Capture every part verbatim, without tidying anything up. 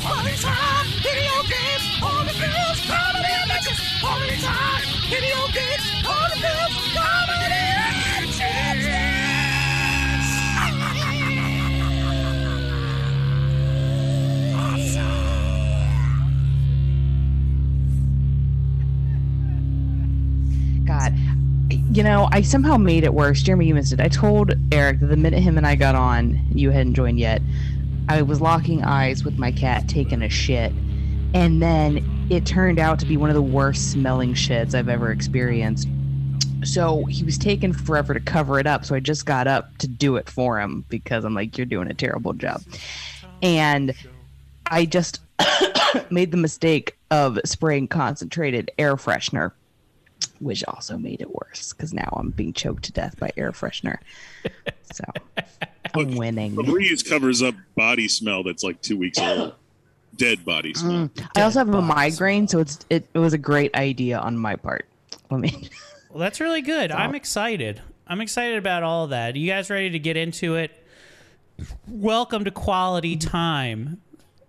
Quality Time, video games, all the girls, comedy and bitches. Quality Time, video games, all the girls, comedy and bitches. God, you know, I somehow made it worse. Jeremy, you missed it. I told Eric that the minute him and I got on, you hadn't joined yet, I was locking eyes with my cat taking a shit, and then it turned out to be one of the worst smelling shits I've ever experienced. So he was taking forever to cover it up, so I just got up to do it for him because I'm like, you're doing a terrible job. And I just made the mistake of spraying concentrated air freshener, which also made it worse because now I'm being choked to death by air freshener. So I'm winning. But Breeze covers up body smell that's like two weeks old. Dead body smell. Mm. Dead I also have a migraine, smell. so it's it, it was a great idea on my part. I mean, well, that's really good. So. I'm excited. I'm excited about all that. You guys ready to get into it? Welcome to Quality Time.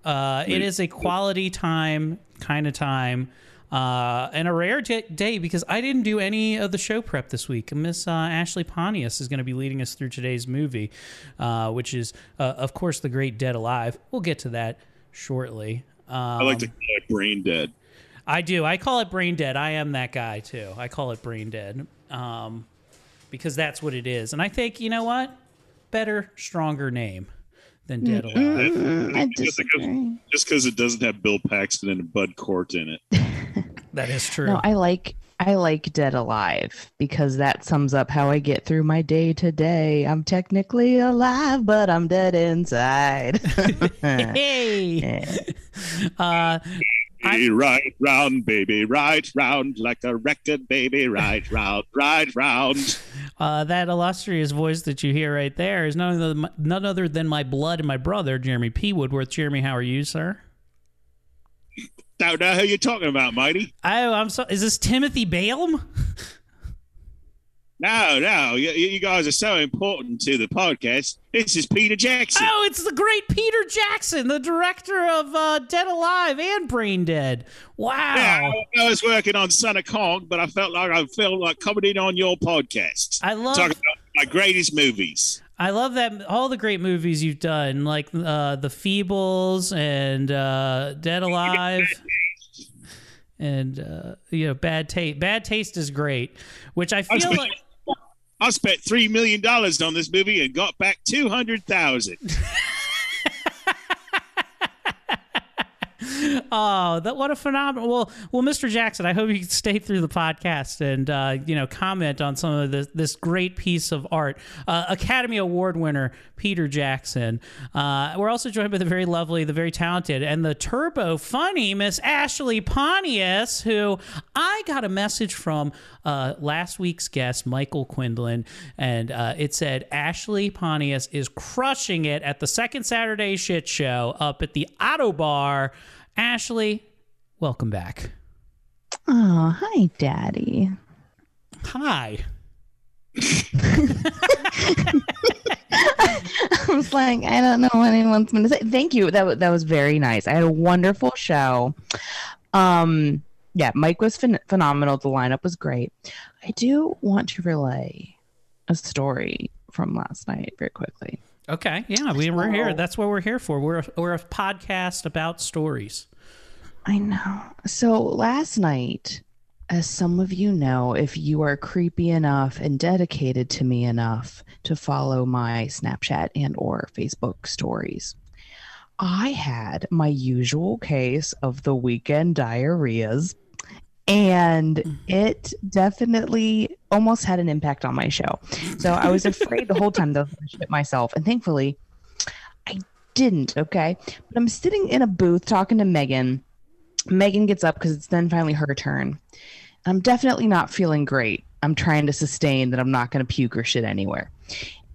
Uh, it is a quality time kind of time. Uh, and a rare j- day because I didn't do any of the show prep this week. Miss uh, Ashley Pontius is going to be leading us through today's movie, uh, which is, uh, of course, The Great Dead Alive. We'll get to that shortly. Um, I like to call it Brain Dead. I do. I call it Brain Dead. I am that guy, too. I call it Brain Dead um, because that's what it is. And I think, you know what? Better, stronger name than Dead Alive. Mm-hmm. I disagree. Just because it doesn't have Bill Paxton and Bud Cort in it. That is true. No, I like I like Dead Alive because that sums up how I get through my day to day. I'm technically alive, but I'm dead inside. Hey, uh, hey right round, baby, right round like a record, baby, right round, right round. Uh, that illustrious voice that you hear right there is none other than my, none other than my blood and my brother, Jeremy P. Woodworth. Jeremy, how are you, sir? Don't know who you're talking about, Mighty. Oh, I'm so. Is this Timothy Balem? No, no. You, you guys are so important to the podcast. This is Peter Jackson. Oh, it's the great Peter Jackson, the director of uh, Dead Alive and Brain Dead. Wow. Yeah, I was working on Son of Kong, but I felt like I felt like coming in on your podcast. I love talking about my greatest movies. I love that all the great movies you've done, like uh, The Feebles and uh, Dead Alive, and uh, you know, Bad Taste. Bad Taste is great, which I feel I spent, like I spent three million dollars on this movie and got back two hundred thousand. Oh, that what a phenomenal! Well, well, Mister Jackson, I hope you can stay through the podcast and uh, you know, comment on some of this this great piece of art. Uh, Academy Award winner Peter Jackson. Uh, we're also joined by the very lovely, the very talented, and the turbo funny Miss Ashley Pontius, who I got a message from uh, last week's guest Michael Quindlin, and uh, it said Ashley Pontius is crushing it at the second Saturday shit show up at the Auto Bar. Ashley, welcome back. Oh, hi, Daddy. Hi. I was like, I don't know what anyone's going to say. Thank you. That, that was very nice. I had a wonderful show. Um, yeah, Mike was phen- phenomenal. The lineup was great. I do want to relay a story from last night very quickly. Okay, yeah, we were here. That's what we're here for. We're a, we're a podcast about stories. I know. So last night, as some of you know, if you are creepy enough and dedicated to me enough to follow my Snapchat and or Facebook stories, I had my usual case of the weekend diarrheas And mm-hmm. it definitely almost had an impact on my show. So I was afraid the whole time that I was going to shit myself. And thankfully, I didn't, okay? But I'm sitting in a booth talking to Megan. Megan gets up because it's then finally her turn. I'm definitely not feeling great. I'm trying to sustain that I'm not going to puke or shit anywhere.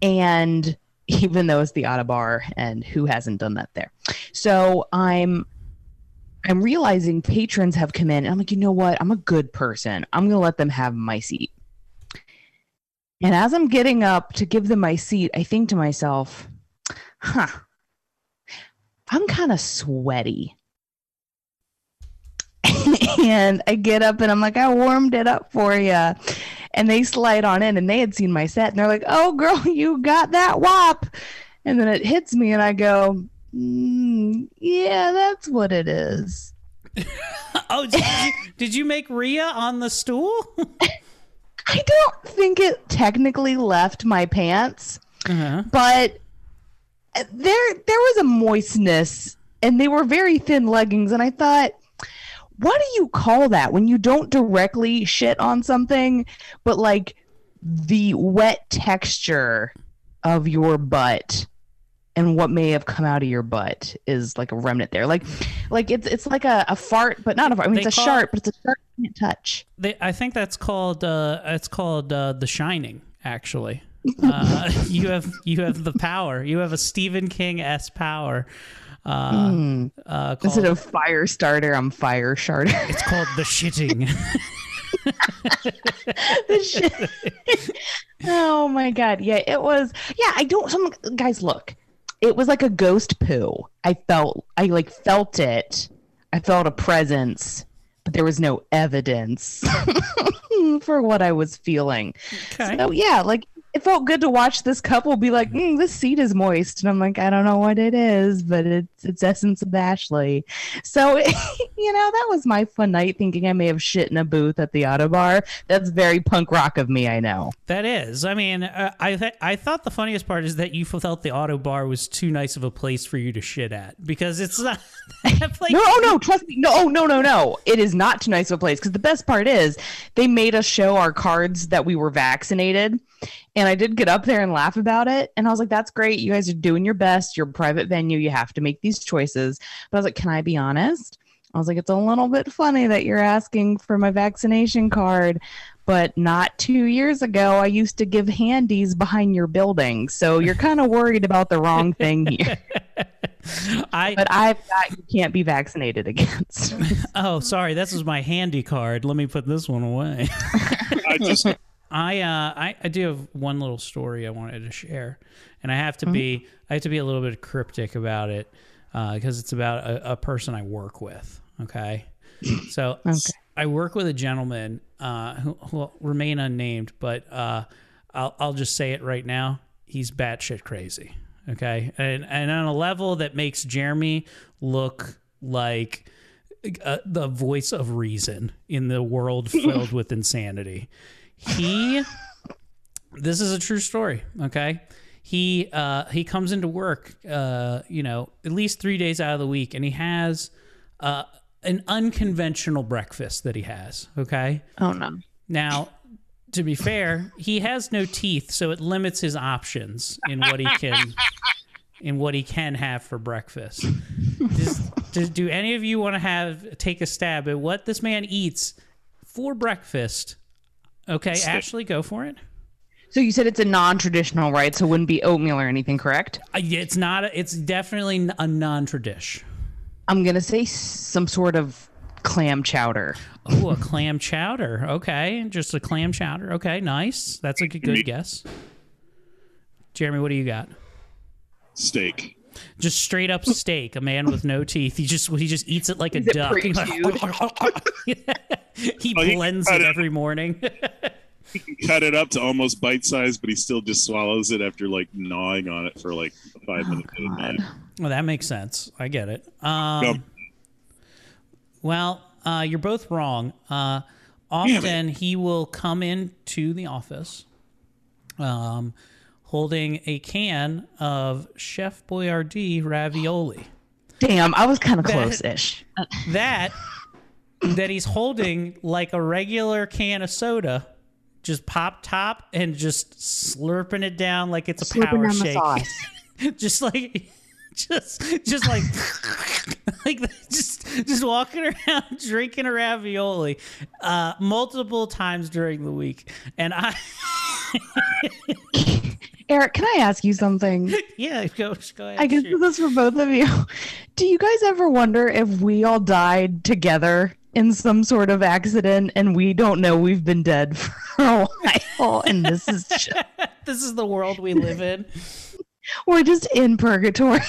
And even though it's the Autobar, and who hasn't done that there? So I'm I'm realizing patrons have come in, and I'm like, you know what? I'm a good person. I'm going to let them have my seat. And as I'm getting up to give them my seat, I think to myself, huh, I'm kind of sweaty. And I get up and I'm like, I warmed it up for you. And they slide on in, and they had seen my set, and they're like, oh, girl, you got that wop. And then it hits me, and I go, mm, yeah, that's what it is. Oh, did you, did you make Rhea on the stool? I don't think it technically left my pants, uh-huh. but there there was a moistness, and they were very thin leggings, and I thought, what do you call that when you don't directly shit on something, but like the wet texture of your butt and what may have come out of your butt is like a remnant there. Like, like it's it's like a, a fart, but not a fart. I mean, they it's a shart, it, but it's a shart you can't touch. They, I think that's called uh, it's called uh, The Shining, actually. Uh, you have you have the power. You have a Stephen King-esque power. Uh, mm. uh, called, Instead of fire starter, I'm fire sharder. It's called the shitting. the shit. Oh my god! Yeah, it was. Yeah, I don't. Some guys look. It was like a ghost poo. I felt. I like felt it. I felt a presence, but there was no evidence for what I was feeling. Okay. So yeah, like. It felt good to watch this couple be like, mm, this seat is moist. And I'm like, I don't know what it is, but it's it's essence of Ashley. So, you know, that was my fun night, thinking I may have shit in a booth at the Autobar. That's very punk rock of me, I know. That is. I mean, uh, I th- I thought the funniest part is that you felt the Autobar was too nice of a place for you to shit at. Because it's not that place. No, oh, no, trust me. No, oh, no, no, no. It is not too nice of a place. Because the best part is they made us show our cards that we were vaccinated. And I did get up there and laugh about it. And I was like, that's great. You guys are doing your best. You're a private venue. You have to make these choices. But I was like, can I be honest? I was like, it's a little bit funny that you're asking for my vaccination card. But not two years ago, I used to give handies behind your building. So you're kind of worried about the wrong thing here. I, but I've got you can't be vaccinated against. Oh, sorry. This is my handy card. Let me put this one away. I just... I, uh, I I do have one little story I wanted to share, and I have to mm-hmm. be I have to be a little bit cryptic about it because uh, it's about a, a person I work with. Okay, so okay. I work with a gentleman uh, who will remain unnamed, but uh, I'll I'll just say it right now. He's batshit crazy. Okay, and and on a level that makes Jeremy look like uh, the voice of reason in the world filled with insanity. He, this is a true story, okay? He uh, he comes into work, uh, you know, at least three days out of the week, and he has uh, an unconventional breakfast that he has, okay? Oh, no. Now, to be fair, he has no teeth, so it limits his options in what he can in what he can have for breakfast. Does, does, do any of you want to have take a stab at what this man eats for breakfast? Okay, Ashley, go for it. So you said it's a non-traditional, right? So it wouldn't be oatmeal or anything, correct? Uh, it's not. A, it's definitely a non-tradish. I'm going to say some sort of clam chowder. Oh, a clam chowder. Okay, just a clam chowder. Okay, nice. That's a good, good guess. Jeremy, what do you got? Steak. Just straight up steak. A man with no teeth. He just he just eats it like Is a it duck. He oh, blends he it, it every morning. He can cut it up to almost bite size, but he still just swallows it after like gnawing on it for like five oh, minutes. God. Well, that makes sense. I get it. Um, no. Well, uh, you're both wrong. Uh, often he will come into the office um, holding a can of Chef Boyardee ravioli. Damn, I was kind of close-ish. That... that he's holding like a regular can of soda, just pop top and just slurping it down like it's a slurping power shake. Sauce. just like, just, just like, like just, just walking around drinking a ravioli, uh, multiple times during the week, and I. Eric, can I ask you something? Yeah, go, go ahead. I guess shoot. This is for both of you. Do you guys ever wonder if we all died together in some sort of accident and we don't know we've been dead for a while? And this is just... this is the world we live in. We're just in purgatory.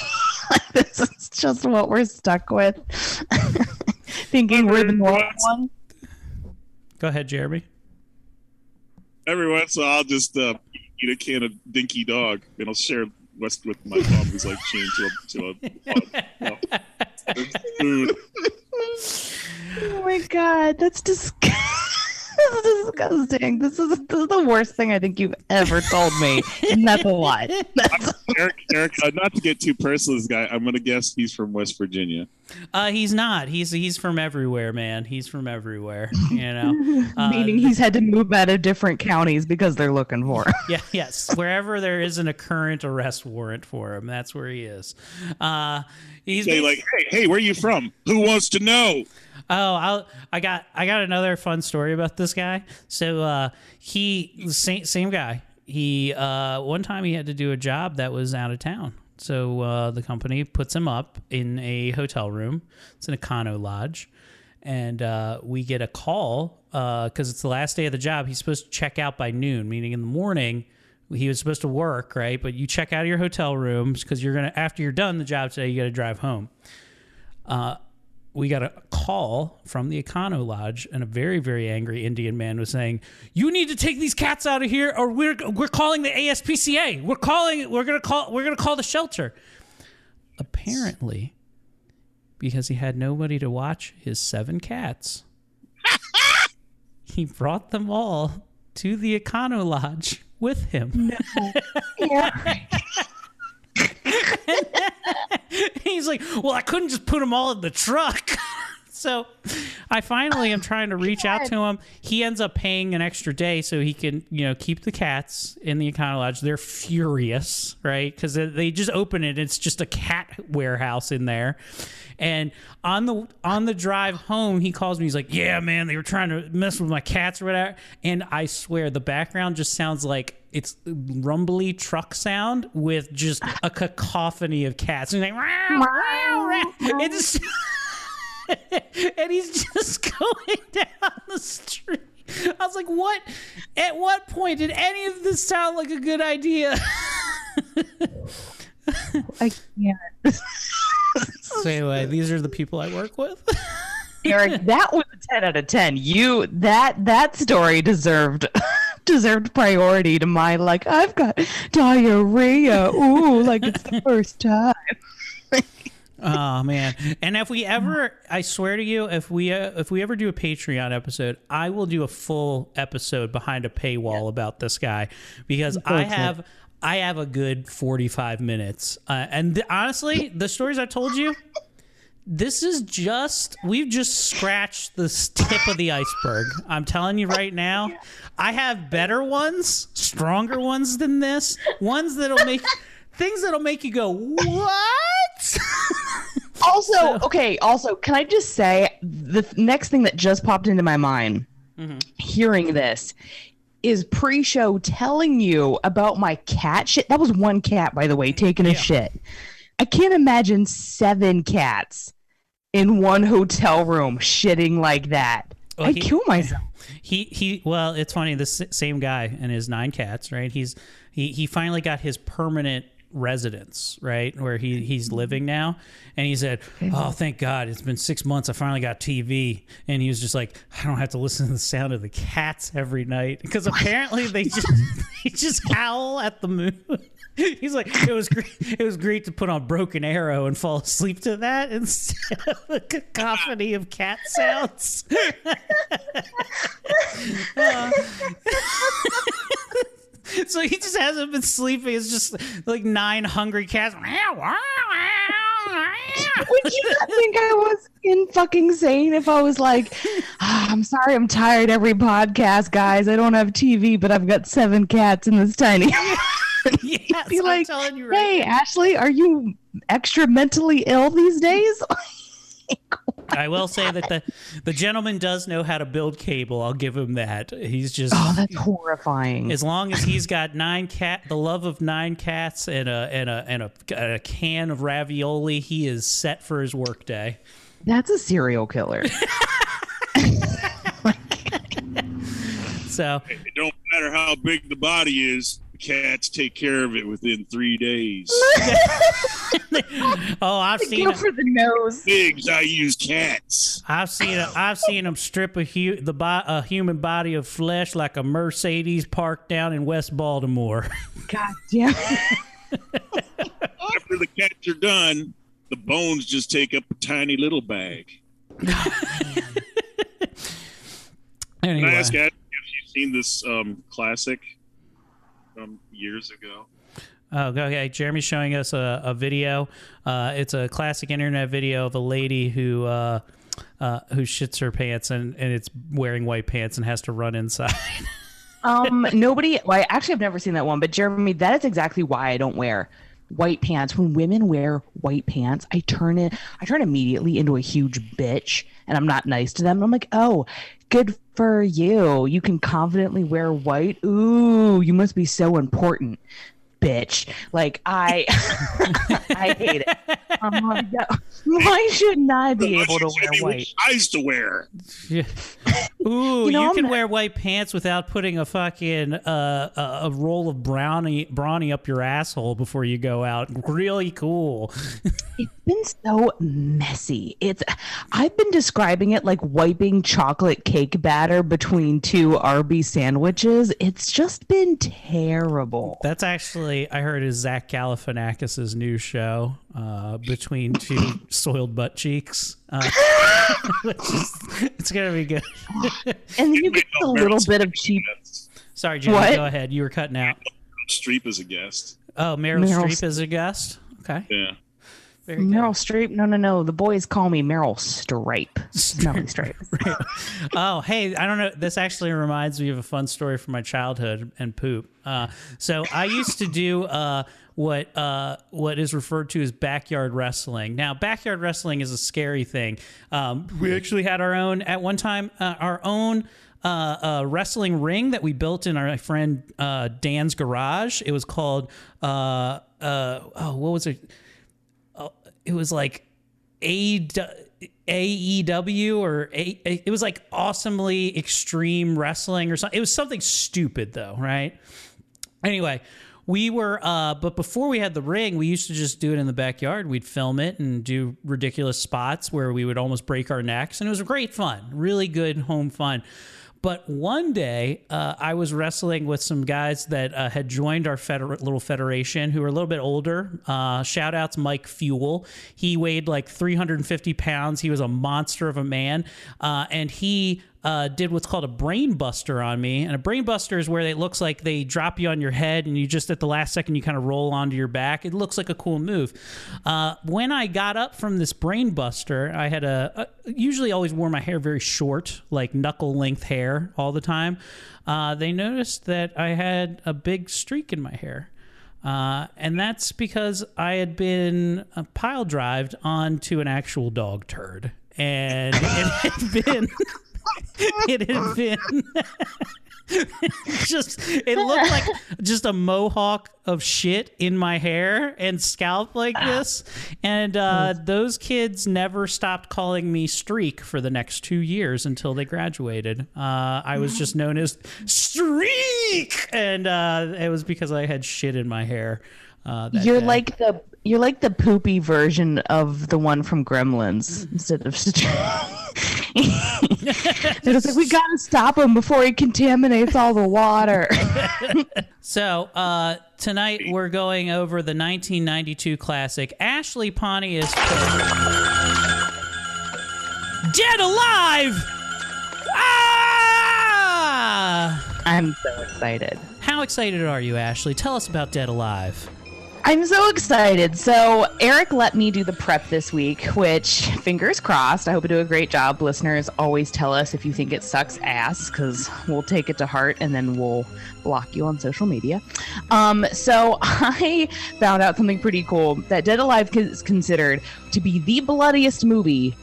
This is just what we're stuck with. Thinking we're the normal one. Go ahead, Jeremy. Every once in a while, I'll just... Uh... eat a can of Dinky Dog, and I'll share West with my mom, who's like chained to a, to a food. Oh my god, that's disgusting! This is disgusting. This is this is the worst thing I think you've ever told me, and that's a lot. That's Eric, Eric, uh, not to get too personal, this guy, I'm gonna guess he's from West Virginia. Uh, he's not. He's he's from everywhere, man. He's from everywhere. You know, uh, meaning he's had to move out of different counties because they're looking for him. Yeah, yes, wherever there isn't a current arrest warrant for him, that's where he is. Uh, he's been, like, hey, hey, where are you from? Who wants to know? Oh, I'll, I got I got another fun story about this guy. So uh, he same, same guy. He uh, one time he had to do a job that was out of town. So uh, the company puts him up in a hotel room. It's an Econo Lodge. And uh, we get a call because uh, it's the last day of the job. He's supposed to check out by noon, meaning in the morning he was supposed to work, right? But you check out of your hotel rooms because you're gonna after you're done the job today, you got to drive home. Uh, we got a call from the Econo Lodge, and a very, very angry Indian man was saying, "You need to take these cats out of here, or we're we're calling the A S P C A. We're calling. We're gonna call. We're gonna call the shelter." Apparently, because he had nobody to watch his seven cats, he brought them all to the Econo Lodge with him. No. Yeah. He's like, well, I couldn't just put them all in the truck. So I finally am trying to reach out to him. He ends up paying an extra day so he can, you know, keep the cats in the Econo Lodge. They're furious, right? Because they just open it. It's just a cat warehouse in there. And on the on the drive home, he calls me. He's like, yeah, man, they were trying to mess with my cats or whatever. And I swear the background just sounds like it's rumbly truck sound with just a cacophony of cats. And he's like, wow, wow, it's and he's just going down the street. I was like, what? At what point did any of this sound like a good idea? I can't. So anyway, these are the people I work with. Eric, that was a ten out of ten. You that that story deserved deserved priority to my like I've got diarrhea. Ooh, like it's the first time. Oh man! And if we ever, I swear to you, if we uh, if we ever do a Patreon episode, I will do a full episode behind a paywall yeah. about this guy because I have I have a good forty-five minutes. Uh, and th- honestly, the stories I told you, this is just we've just scratched the tip of the iceberg. I'm telling you right now, I have better ones, stronger ones than this, ones that'll make things that'll make you go what. Also, so. okay, also, can I just say the th- next thing that just popped into my mind mm-hmm. hearing this is pre-show telling you about my cat shit. That was one cat, by the way, taking a yeah. shit. I can't imagine seven cats in one hotel room shitting like that. Well, I'd he, kill myself. He, he, well, it's funny, the s- same guy and his nine cats, right? He's he, he finally got his permanent residence, right, where he he's living now, and he said, oh, thank God, it's been six months, I finally got T V. And he was just like, I don't have to listen to the sound of the cats every night, because apparently they just they just howl at the moon. He's like, it was great it was great to put on Broken Arrow and fall asleep to that instead of a cacophony of cat sounds. uh. So he just hasn't been sleeping. It's just like nine hungry cats. Would you not think I was insane if I was like, oh, I'm sorry, I'm tired every podcast, guys. I don't have T V, but I've got seven cats in this tiny house. Yes, be like, I'm telling you right hey, now. Ashley, are you extra mentally ill these days? I will say that the, the gentleman does know how to build cable. I'll give him that. He's just oh, that's horrifying. As long as he's got nine cat, the love of nine cats, and a and a and a, a can of ravioli, he is set for his workday. That's a serial killer. So it don't matter how big the body is. Cats take care of it within three days. oh, I've they seen go for the nose. Pigs, I use cats. I've seen a, I've seen them strip a, hu- the bo- a human body of flesh like a Mercedes parked down in West Baltimore. God damn. After the cats are done, the bones just take up a tiny little bag. Anyway. Can I ask Ashley if you've seen this um, classic? Um, years ago. Oh, okay. Jeremy's showing us a, a video. Uh, it's a classic internet video of a lady who uh, uh, who shits her pants and, and it's wearing white pants and has to run inside. um, nobody. Well, I actually have never seen that one, but Jeremy, that is exactly why I don't wear white pants. When women wear white pants, I turn it. I turn immediately into a huge bitch, and I'm not nice to them. I'm like, oh. Good for you. You can confidently wear white. Ooh, you must be so important, bitch. Like, I I hate it. Um, why shouldn't I be able to wear white? I used to wear. Yeah. Ooh, you, know, you can not... wear white pants without putting a fucking uh, a, a roll of brownie, brownie up your asshole before you go out. Really cool. It's been so messy. It's I've been describing it like wiping chocolate cake batter between two Arby's sandwiches. It's just been terrible. That's actually, I heard, is Zach Galifianakis's new show, uh, Between Two Soiled Butt Cheeks. Uh, it's going to be good. And you get a little bit of cheap. Sorry, Jim, go ahead. You were cutting out. Streep is a guest. Oh, Meryl, Meryl Streep St- is a guest? Okay. Yeah. Meryl Streep? No, no, no. The boys call me Meryl Stripe. Smelly Stripe. Oh, hey, I don't know. This actually reminds me of a fun story from my childhood and poop. Uh, so I used to do uh, what uh, what is referred to as backyard wrestling. Now, backyard wrestling is a scary thing. Um, we actually had our own, at one time, uh, our own uh, uh, wrestling ring that we built in our friend uh, Dan's garage. It was called, uh, uh, oh, what was it? It was like A E W or A, it was like awesomely extreme wrestling or something. It was something stupid though, right? Anyway, we were, uh, but before we had the ring, we used to just do it in the backyard. We'd film it and do ridiculous spots where we would almost break our necks. And it was great fun, really good home fun. But one day, uh, I was wrestling with some guys that uh, had joined our feder- little federation who were a little bit older. Uh, shout out to Mike Fuel. He weighed like three hundred fifty pounds. He was a monster of a man. Uh, and he... Uh, did what's called a brain buster on me. And a brain buster is where it looks like they drop you on your head and you just at the last second you kind of roll onto your back. It looks like a cool move. Uh, when I got up from this brain buster, I had a, a usually always wore my hair very short, like knuckle length hair all the time. Uh, they noticed that I had a big streak in my hair. Uh, and that's because I had been uh, pile-drived onto an actual dog turd. And it had been... It had been just, it looked like just a mohawk of shit in my hair and scalp like this. And uh, those kids never stopped calling me Streak for the next two years until they graduated. Uh, I was just known as Streak. And uh, it was because I had shit in my hair. Uh, you're day. like the you're like the poopy version of the one from Gremlins instead of it was like we gotta stop him before he contaminates all the water. So uh, tonight we're going over the nineteen ninety-two classic Ashley Pontius Dead Alive. Ah! I'm so excited. How excited are you, Ashley? Tell us about Dead Alive. I'm so excited. So Eric let me do the prep this week, which, fingers crossed, I hope I do a great job. Listeners, always tell us if you think it sucks ass, because we'll take it to heart and then we'll block you on social media. Um, so I found out something pretty cool, that Dead Alive is considered to be the bloodiest movie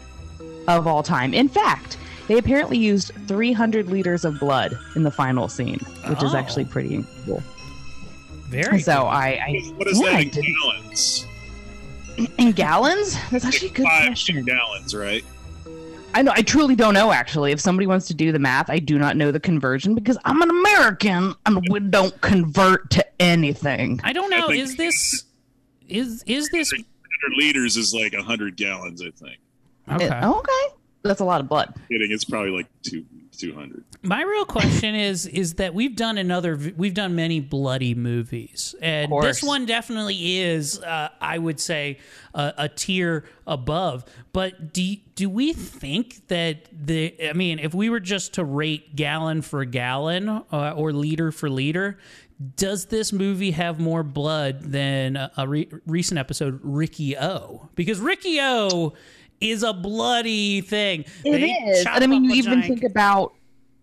of all time. In fact, they apparently used three hundred liters of blood in the final scene, which oh. is actually pretty incredible. Very so cool. I, I what is yeah, that in gallons? In gallons? That's actually a good five question. Gallons, right? I know. I truly don't know. Actually, if somebody wants to do the math, I do not know the conversion because I'm an American and we don't convert to anything. I don't know. I think, is this is is this one hundred liters is like a hundred gallons? I think. Okay. It, okay. That's a lot of blood. I'm kidding. It's probably like two. two hundred. My real question is is that we've done another we've done many bloody movies, and this one definitely is uh, I would say uh, a tier above, but do do we think that the I mean if we were just to rate gallon for gallon uh, or liter for liter, does this movie have more blood than a, a re- recent episode Ricky O? Because Ricky O is a bloody thing. It they is. And I mean, you even giant... think about,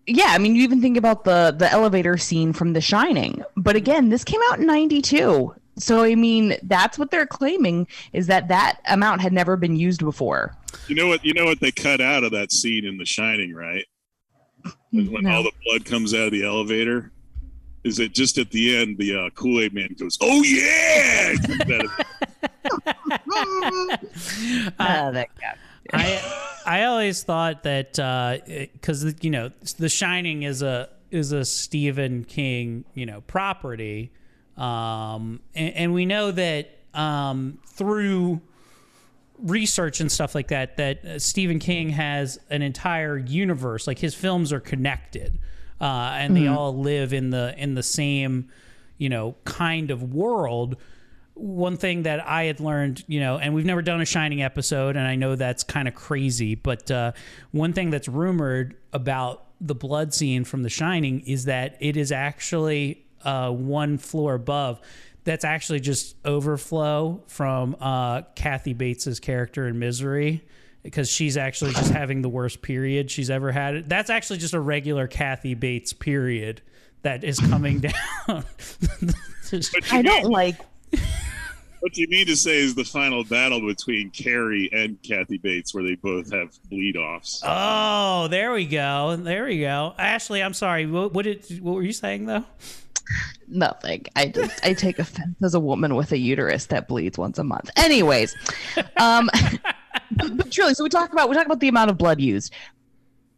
yeah, I mean, you even think about the, the elevator scene from The Shining. But again, this came out in ninety-two. So, I mean, that's what they're claiming, is that that amount had never been used before. You know what, you know what they cut out of that scene in The Shining, right? When, when no. all the blood comes out of the elevator, is it just at the end, the uh, Kool-Aid Man goes, oh yeah! uh, uh, I I always thought that because uh, you know The Shining is a is a Stephen King you know property, um, and, and we know that um, through research and stuff like that that uh, Stephen King has an entire universe, like his films are connected, uh, and mm-hmm. they all live in the in the same you know kind of world. One thing that I had learned, you know, and we've never done a Shining episode, and I know that's kind of crazy, but uh, one thing that's rumored about the blood scene from The Shining is that it is actually uh, one floor above. That's actually just overflow from uh, Kathy Bates's character in Misery, because she's actually just having the worst period she's ever had. That's actually just a regular Kathy Bates period that is coming down. I don't like... What you mean to say is the final battle between Carrie and Kathy Bates, where they both have bleed-offs. Oh, there we go. There we go. Ashley, I'm sorry. What, what, did, what were you saying, though? Nothing. I just, I take offense as a woman with a uterus that bleeds once a month. Anyways, um, but truly, so we talk about we talk about the amount of blood used.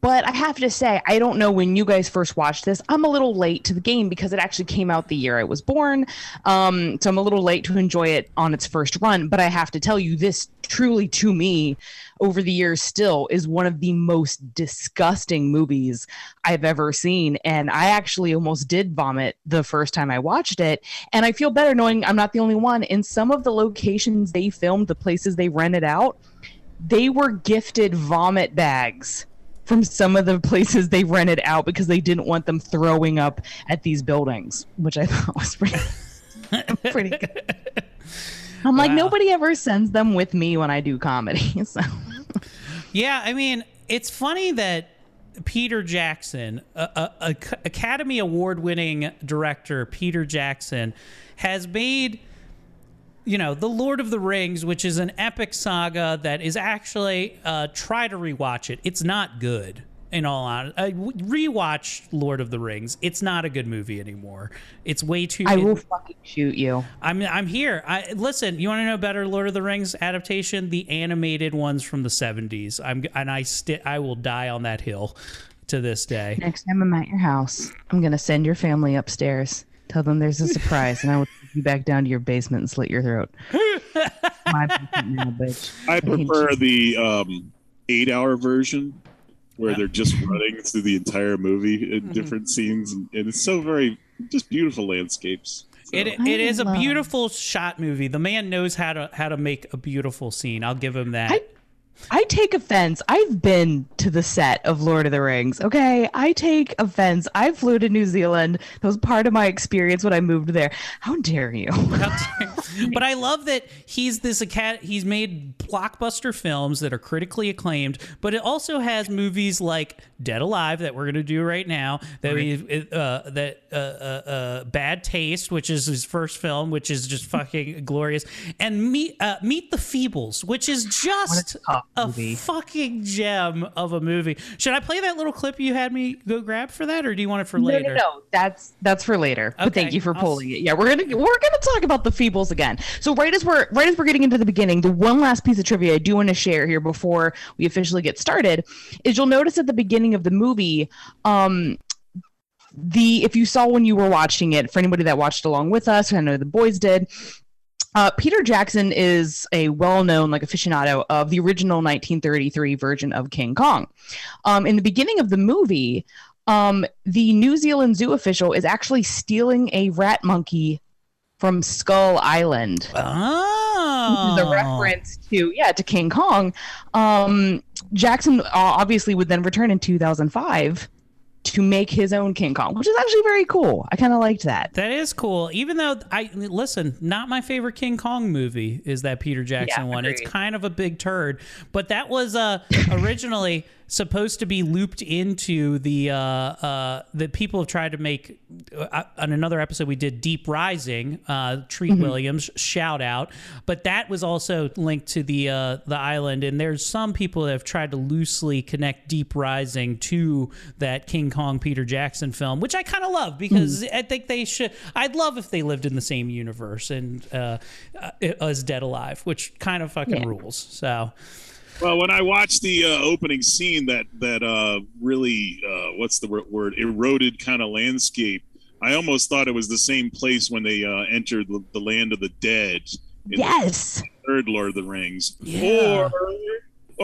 But I have to say, I don't know when you guys first watched this. I'm a little late to the game because it actually came out the year I was born. Um, so I'm a little late to enjoy it on its first run. But I have to tell you, this truly, to me, over the years still, is one of the most disgusting movies I've ever seen. And I actually almost did vomit the first time I watched it. And I feel better knowing I'm not the only one. In some of the locations they filmed, the places they rented out, they were gifted vomit bags from some of the places they rented out because they didn't want them throwing up at these buildings, which I thought was pretty, pretty good. I'm wow. like, nobody ever sends them with me when I do comedy. So. Yeah, I mean, it's funny that Peter Jackson, a, a, a Academy Award-winning director, Peter Jackson, has made... you know, The Lord of the Rings, which is an epic saga that is actually, uh, try to rewatch it. It's not good, in all honesty. I rewatch Lord of the Rings. It's not a good movie anymore. It's way too... I will fucking shoot you. I'm I'm here. I, listen, you want to know better Lord of the Rings adaptation? The animated ones from the seventies. I'm And I, sti- I will die on that hill to this day. Next time I'm at your house, I'm going to send your family upstairs. Tell them there's a surprise, and I will take you back down to your basement and slit your throat. My basement now, bitch. I, I prefer the um, eight-hour version where yeah. they're just running through the entire movie in mm-hmm. different scenes, and, and it's so very just beautiful landscapes. So. It it I is love. a beautiful shot movie. The man knows how to how to make a beautiful scene. I'll give him that. I- I take offense. I've been to the set of Lord of the Rings, okay? I take offense. I flew to New Zealand. That was part of my experience when I moved there. How dare you? But I love that he's this acad- he's made blockbuster films that are critically acclaimed, but it also has movies like Dead Alive that we're going to do right now, that we, uh, that uh, uh, uh, Bad Taste, which is his first film, which is just fucking glorious, and Meet uh, Meet the Feebles, which is just a movie. Fucking gem of a movie. Should I play that little clip you had me go grab for that, or do you want it for later? No, no, no. that's that's for later. Okay. But thank you for pulling I'll... it. Yeah, we're gonna we're gonna talk about the Feebles again. So right as we're right as we're getting into the beginning, the one last piece of trivia I do want to share here before we officially get started is you'll notice at the beginning of the movie, um, the if you saw when you were watching it, for anybody that watched along with us, I know the boys did. Uh, Peter Jackson is a well-known like aficionado of the original nineteen thirty-three version of King Kong. Um, in the beginning of the movie, um, the New Zealand zoo official is actually stealing a rat monkey from Skull Island. Oh. Which is a reference to, yeah, to King Kong. Um, Jackson uh, obviously would then return in two thousand five to make his own King Kong, which is actually very cool. I kind of liked that. That is cool. Even though, I listen, not my favorite King Kong movie is that Peter Jackson yeah, one. Agreed. It's kind of a big turd. But that was uh, originally supposed to be looped into the, uh, uh, that people have tried to make, uh, on another episode we did Deep Rising, uh, Treat mm-hmm. Williams, shout out. But that was also linked to the, uh, the island. And there's some people that have tried to loosely connect Deep Rising to that King Kong Peter Jackson film, which I kind of love because mm. I think they should, I'd love if they lived in the same universe and, uh, as Dead Alive, which kind of fucking yeah. rules. So, well, when I watched the uh, opening scene, that that uh, really, uh, what's the word, eroded kind of landscape, I almost thought it was the same place when they uh, entered the, the land of the dead. In yes. The third Lord of the Rings. Yeah. Or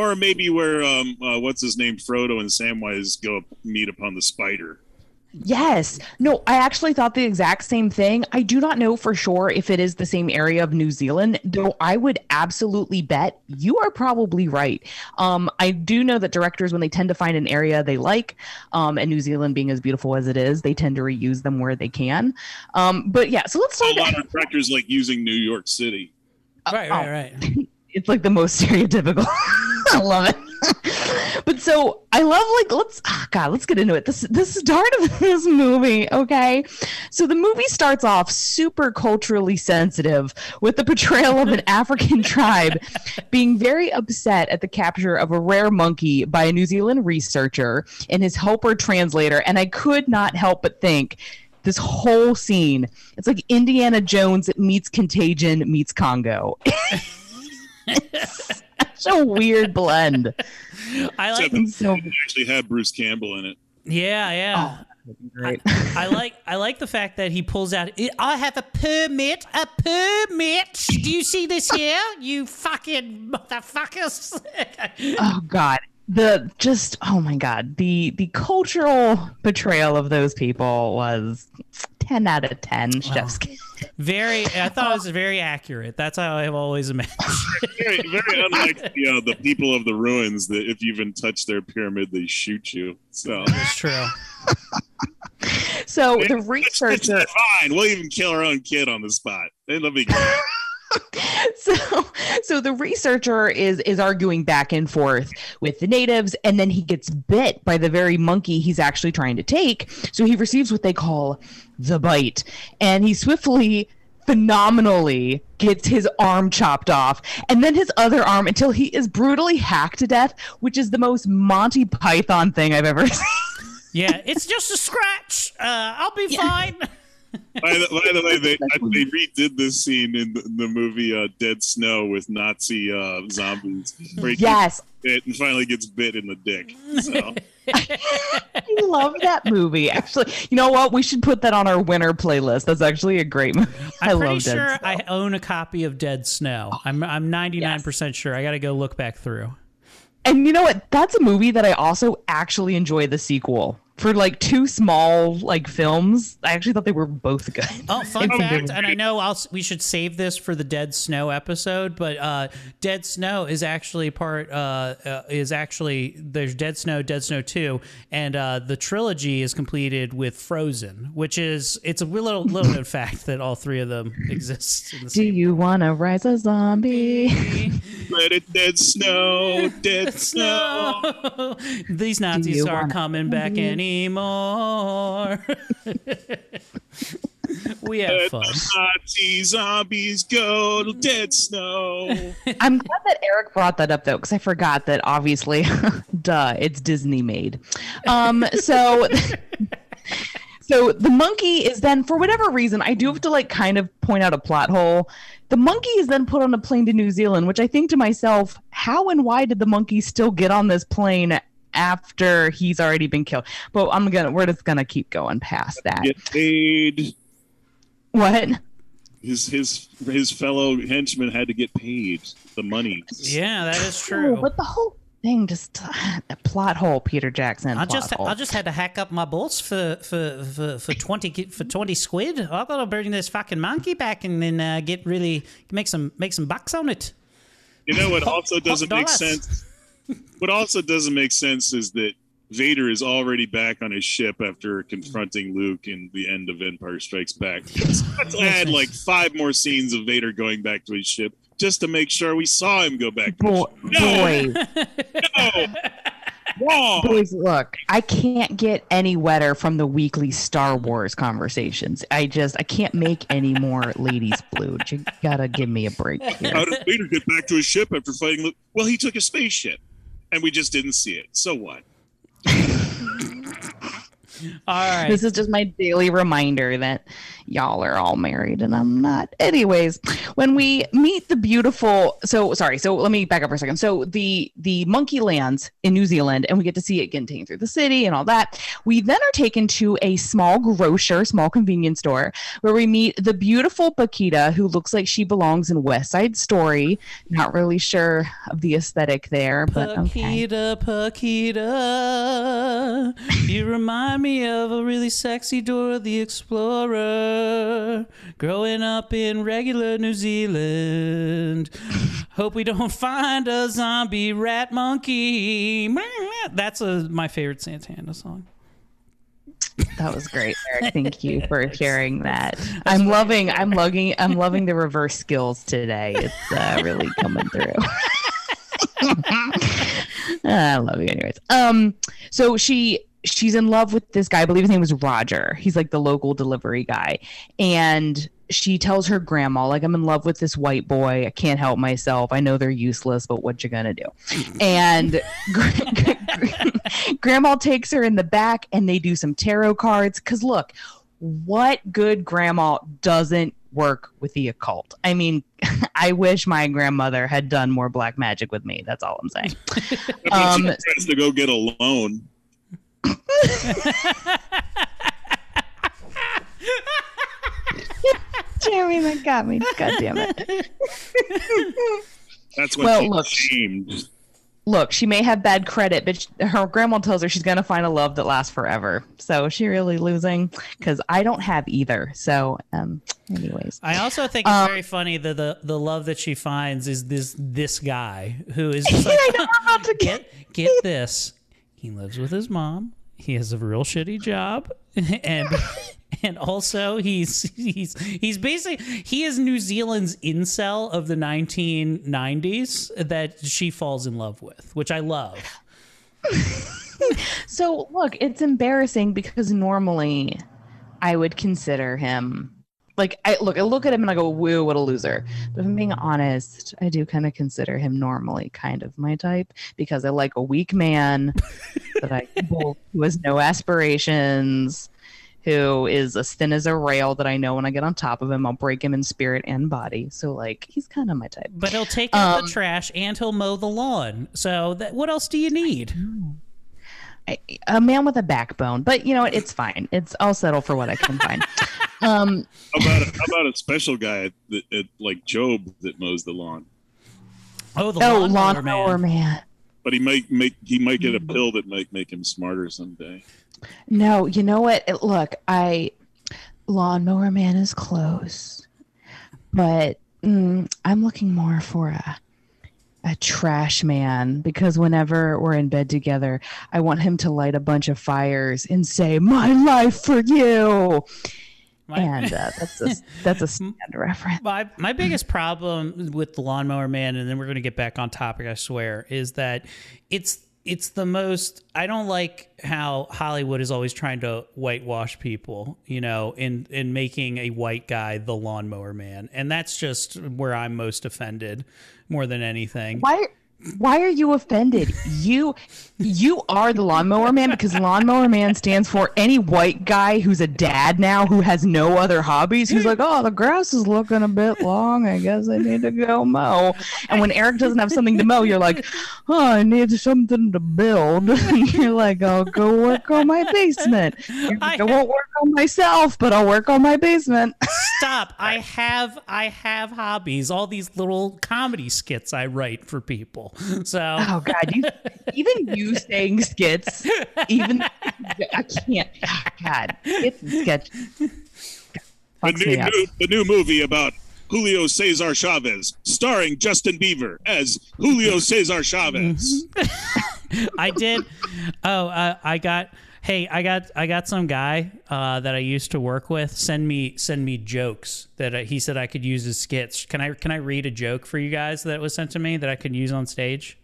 or maybe where, um, uh, what's his name, Frodo and Samwise go meet upon the spider. Yes. No, I actually thought the exact same thing. I do not know for sure if it is the same area of New Zealand, though I would absolutely bet you are probably right. Um, I do know that directors, when they tend to find an area they like, um, and New Zealand being as beautiful as it is, they tend to reuse them where they can. Um, but yeah, so let's talk about... A lot of directors like using New York City. Uh, right, right, right. Um, it's like the most stereotypical. I love it. But so I love like let's oh God let's get into it. This this start of this movie, okay? So the movie starts off super culturally sensitive with the portrayal of an African tribe being very upset at the capture of a rare monkey by a New Zealand researcher and his helper translator. And I could not help but think this whole scene, it's like Indiana Jones meets Contagion meets Congo. It's such a weird blend. I like it. So actually had Bruce Campbell in it. Yeah, yeah. Oh. Great. I, I like I like the fact that he pulls out, I have a permit, a permit. Do you see this here? You fucking motherfuckers. Oh, God. The just, oh, my God. The, the cultural portrayal of those people was ten out of ten. Chef's kiss. Very, I thought it was very accurate. That's how I've always imagined. very, very unlike you know, the people of the ruins that if you even touch their pyramid, they shoot you. So that's true. So the researcher, fine, we'll even kill our own kid on the spot. They love me. So, so the researcher is is arguing back and forth with the natives, and then he gets bit by the very monkey he's actually trying to take. So he receives what they call the bite, and he swiftly, phenomenally gets his arm chopped off, and then his other arm until he is brutally hacked to death, which is the most Monty Python thing I've ever seen. Yeah, it's just a scratch. Uh, I'll be yeah. fine. By the, by the way, they, they redid this scene in the, the movie uh, Dead Snow with Nazi uh, zombies. Where he yes. gets bit and finally gets bit in the dick. So. I love that movie. Actually, you know what? We should put that on our winter playlist. That's actually a great movie. I'm I love pretty sure Dead Snow. I own a copy of Dead Snow. Oh. I'm I'm ninety-nine percent yes. sure. I got to go look back through. And you know what? That's a movie that I also actually enjoy the sequel. for like two small like films. I actually thought they were both good. Oh, fun fact! And I know I'll, we should save this for the Dead Snow episode, but uh, Dead Snow is actually part. Uh, uh, is actually there's Dead Snow, Dead Snow two, and uh, the trilogy is completed with Frozen, which is it's a little little known fact that all three of them exist. In the Do same you want to rise a zombie? Let it dead snow, dead snow. These Nazis are coming back zombie? in. Anymore. We have Let fun. Nazi zombies go to dead snow. I'm glad that Eric brought that up though, because I forgot that obviously, duh, it's Disney made. Um, so, so the monkey is then, for whatever reason, I do have to like kind of point out a plot hole. The monkey is then put on a plane to New Zealand, which I think to myself, how and why did the monkey still get on this plane after he's already been killed? But I'm gonna we're just gonna keep going past that. Get paid. What? His his his fellow henchmen had to get paid the money. Yeah, that is true. Oh, but the whole thing just a plot hole, Peter Jackson. I just hole. I just had to hack up my bolts for for for, for twenty for twenty squid. I gotta bring this fucking monkey back and then uh, get really make some make some bucks on it. You know what? Also doesn't make sense. What also doesn't make sense is that Vader is already back on his ship after confronting Luke in the end of Empire Strikes Back. Let's add like five more scenes of Vader going back to his ship just to make sure we saw him go back. Boy, to his ship. No. Boy. No. Whoa. Boys, look, I can't get any wetter from the weekly Star Wars conversations. I just, I can't make any more ladies blue. You gotta give me a break here. How did Vader get back to his ship after fighting Luke? Well, he took a spaceship. And we just didn't see it. So what? All right. This is just my daily reminder that y'all are all married and I'm not. Anyways, when we meet the beautiful, so sorry, so let me back up for a second. So the the monkey lands in New Zealand and we get to see it getting through the city and all that. We then are taken to a small grocer, small convenience store, where we meet the beautiful Paquita, who looks like she belongs in West Side Story. Not really sure of the aesthetic there, but Paquita, okay. Paquita, you remind me of a really sexy Dora the Explorer growing up in regular New Zealand. Hope we don't find a zombie rat monkey. That's a, my favorite Santana song. That was great, Eric. Thank you for sharing that. I'm loving, I'm loving, I'm loving the reverse skills today. It's uh, really coming through. I love you anyways. Um, so she... she's in love with this guy. I believe his name was Roger. He's like the local delivery guy. And she tells her grandma, like, I'm in love with this white boy. I can't help myself. I know they're useless, but what you gonna do? And grandma takes her in the back and they do some tarot cards. Because look, what good grandma doesn't work with the occult? I mean, I wish my grandmother had done more black magic with me. That's all I'm saying. I mean, um, she has to go get a loan. Jeremy, that got me. God damn it. That's what well, she look, seemed. Look, she may have bad credit, but she, her grandma tells her she's going to find a love that lasts forever. So is she really losing? Because I don't have either. So um, anyways. I also think it's um, very funny that the, the love that she finds is this this guy who is just like, I know how to get, get this. He lives with his mom. He has a real shitty job, and and also he's he's he's basically he is New Zealand's incel of the nineteen nineties that she falls in love with, which I love. So look, it's embarrassing because normally I would consider him like I look I look at him and I go, woo, what a loser. But if I'm being honest, I do kind of consider him normally kind of my type because I like a weak man. That I who has no aspirations, who is as thin as a rail that I know when I get on top of him, I'll break him in spirit and body. So like, he's kind of my type. But he'll take out um, the trash and he'll mow the lawn. So that, what else do you need? I, a man with a backbone. But you know what? It's fine. It's I'll settle for what I can find. Um, how about a, how about a special guy at, the, at like Job that mows the lawn? Oh, the oh, lawnmower man. man. But he might make he might get a pill that might make him smarter someday. No, you know what? It, look, I Lawnmower Man is close, but mm, I'm looking more for a a trash man, because whenever we're in bed together, I want him to light a bunch of fires and say, "My life for you." My, and uh, that's a that's a stand reference. My my biggest problem with the Lawnmower Man, and then we're going to get back on topic, I swear, is that it's it's the most. I don't like how Hollywood is always trying to whitewash people, you know, in in making a white guy the Lawnmower Man, and that's just where I'm most offended, more than anything. Why? Why are you offended? You you are the Lawnmower Man, because Lawnmower Man stands for any white guy who's a dad now who has no other hobbies, who's like, oh, the grass is looking a bit long. I guess I need to go mow. And when Eric doesn't have something to mow, you're like, oh, I need something to build. And you're like, I'll go work on my basement. Like, I won't work on myself, but I'll work on my basement. Stop. I have, I have hobbies. All these little comedy skits I write for people. So, oh god, you, even you saying skits, even I can't. Oh god, it's a sketch. The new, new, the new movie about Julio Cesar Chavez, starring Justin Bieber as Julio Cesar Chavez. Mm-hmm. I did. Oh, uh, I got. Hey, I got I got some guy uh, that I used to work with send me send me jokes that I, he said I could use as skits. Can I can I read a joke for you guys that was sent to me that I could use on stage?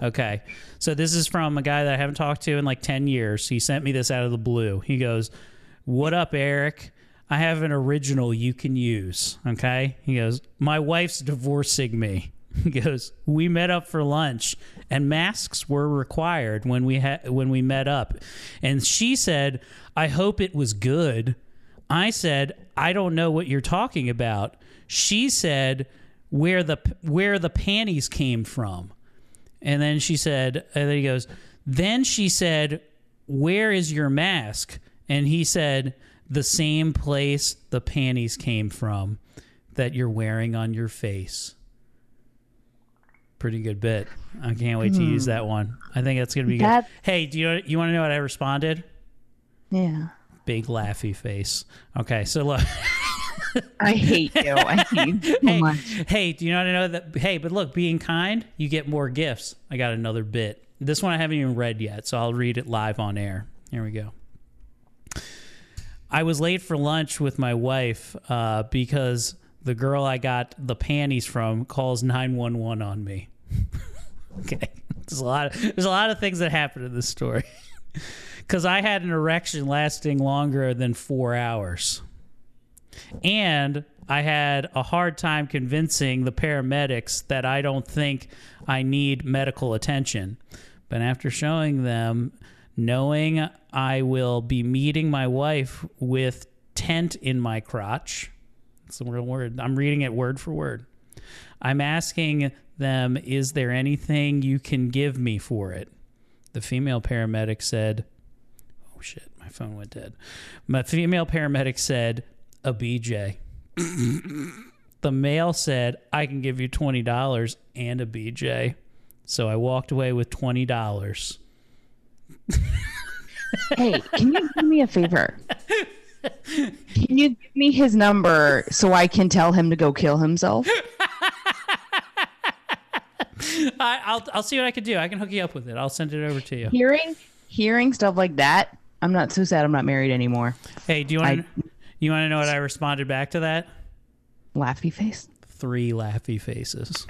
Okay, so this is from a guy that I haven't talked to in like ten years. He sent me this out of the blue. He goes, "What up, Eric? I have an original you can use." Okay, he goes, "My wife's divorcing me." He goes, "We met up for lunch, and masks were required when we ha- when we met up. And she said, 'I hope it was good.' I said, 'I don't know what you're talking about.' She said, 'Where the where the panties came from.' And then she said, and then he goes, then she said, 'Where is your mask?' And he said, 'The same place the panties came from that you're wearing on your face.'" Pretty good bit. I can't wait to mm. use that one. I think that's gonna be that, good. Hey, do you you want to know what I responded? Yeah. Big laughy face. Okay, so look. I hate you. I hate you so hey, much. Hey, do you know what I know that? Hey, but look, being kind, you get more gifts. I got another bit. This one I haven't even read yet, so I'll read it live on air. Here we go. I was late for lunch with my wife uh, because the girl I got the panties from calls nine one one on me. Okay. There's a lot of, there's a lot of things that happened in this story. Because I had an erection lasting longer than four hours. And I had a hard time convincing the paramedics that I don't think I need medical attention. But after showing them, knowing I will be meeting my wife with tent in my crotch... Some real word. I'm reading it word for word. I'm asking them, "Is there anything you can give me for it?" The female paramedic said, "Oh shit, my phone went dead." My female paramedic said, "A B J." The male said, "I can give you twenty dollars and a B J." So I walked away with twenty dollars. Hey, can you do me a favor? Can you give me his number so I can tell him to go kill himself? I, I'll I'll see what I can do. I can hook you up with it. I'll send it over to you. Hearing hearing stuff like that, I'm not so sad I'm not married anymore. Hey, do you want I, you want to know what I responded back to that? Laughy face. Three laughy faces.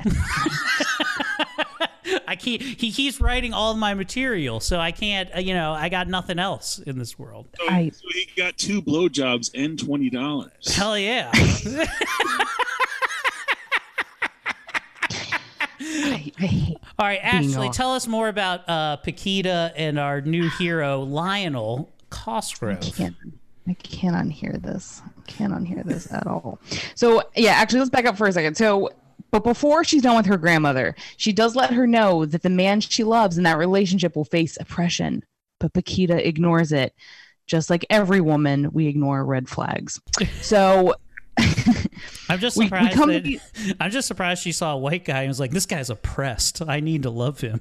I keep he keeps writing all of my material, so I can't. You know, I got nothing else in this world. So, I, so he got two blowjobs and twenty dollars. Hell yeah! I, I hate all right, Ashley, tell us more about uh, Paquita and our new hero Lionel Cosgrove. I can't, I can't unhear this. I can't unhear this at all. So yeah, actually, let's back up for a second. So. But before she's done with her grandmother, she does let her know that the man she loves in that relationship will face oppression. But Paquita ignores it. Just like every woman, we ignore red flags. So I'm just surprised. We, we that, be- I'm just surprised she saw a white guy and was like, "This guy's oppressed. I need to love him."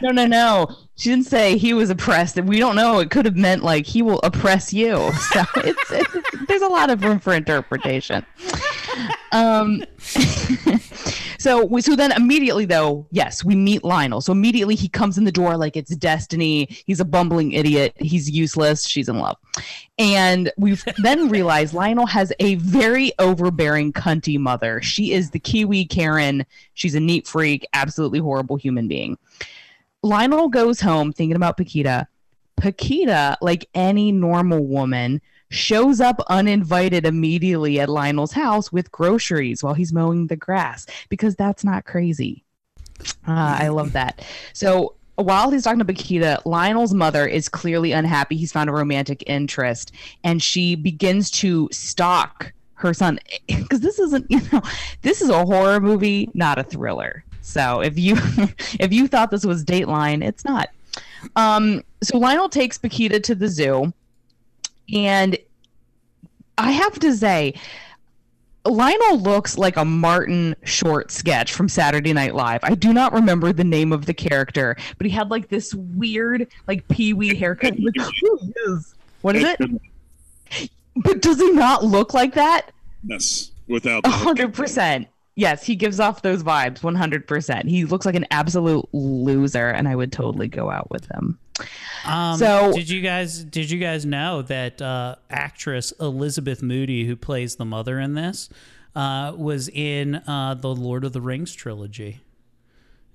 No, no, no. She didn't say he was oppressed. We don't know. It could have meant like he will oppress you. So it's, it's there's a lot of room for interpretation. Um. So we, so then immediately though, yes, we meet Lionel. So immediately he comes in the door like it's destiny. He's a bumbling idiot. He's useless. She's in love. And we've then realized Lionel has a very overbearing cunty mother. She is the Kiwi Karen. She's a neat freak, absolutely horrible human being. Lionel goes home thinking about Paquita. Paquita, like any normal woman, shows up uninvited immediately at Lionel's house with groceries while he's mowing the grass, because that's not crazy. Uh, I love that. So while he's talking to Paquita, Lionel's mother is clearly unhappy. He's found a romantic interest, and she begins to stalk her son, because this isn't, you know, this is a horror movie, not a thriller. So if you if you thought this was Dateline, it's not. Um, so Lionel takes Paquita to the zoo. And I have to say, Lionel looks like a Martin Short sketch from Saturday Night Live. I do not remember the name of the character, but he had like this weird, like peewee haircut. What is it? But does he not look like that? Yes, without a hundred percent. Yes, he gives off those vibes. One hundred percent. He looks like an absolute loser, and I would totally go out with him. Um, so did you guys did you guys know that uh, actress Elizabeth Moody, who plays the mother in this, uh, was in uh, the Lord of the Rings trilogy?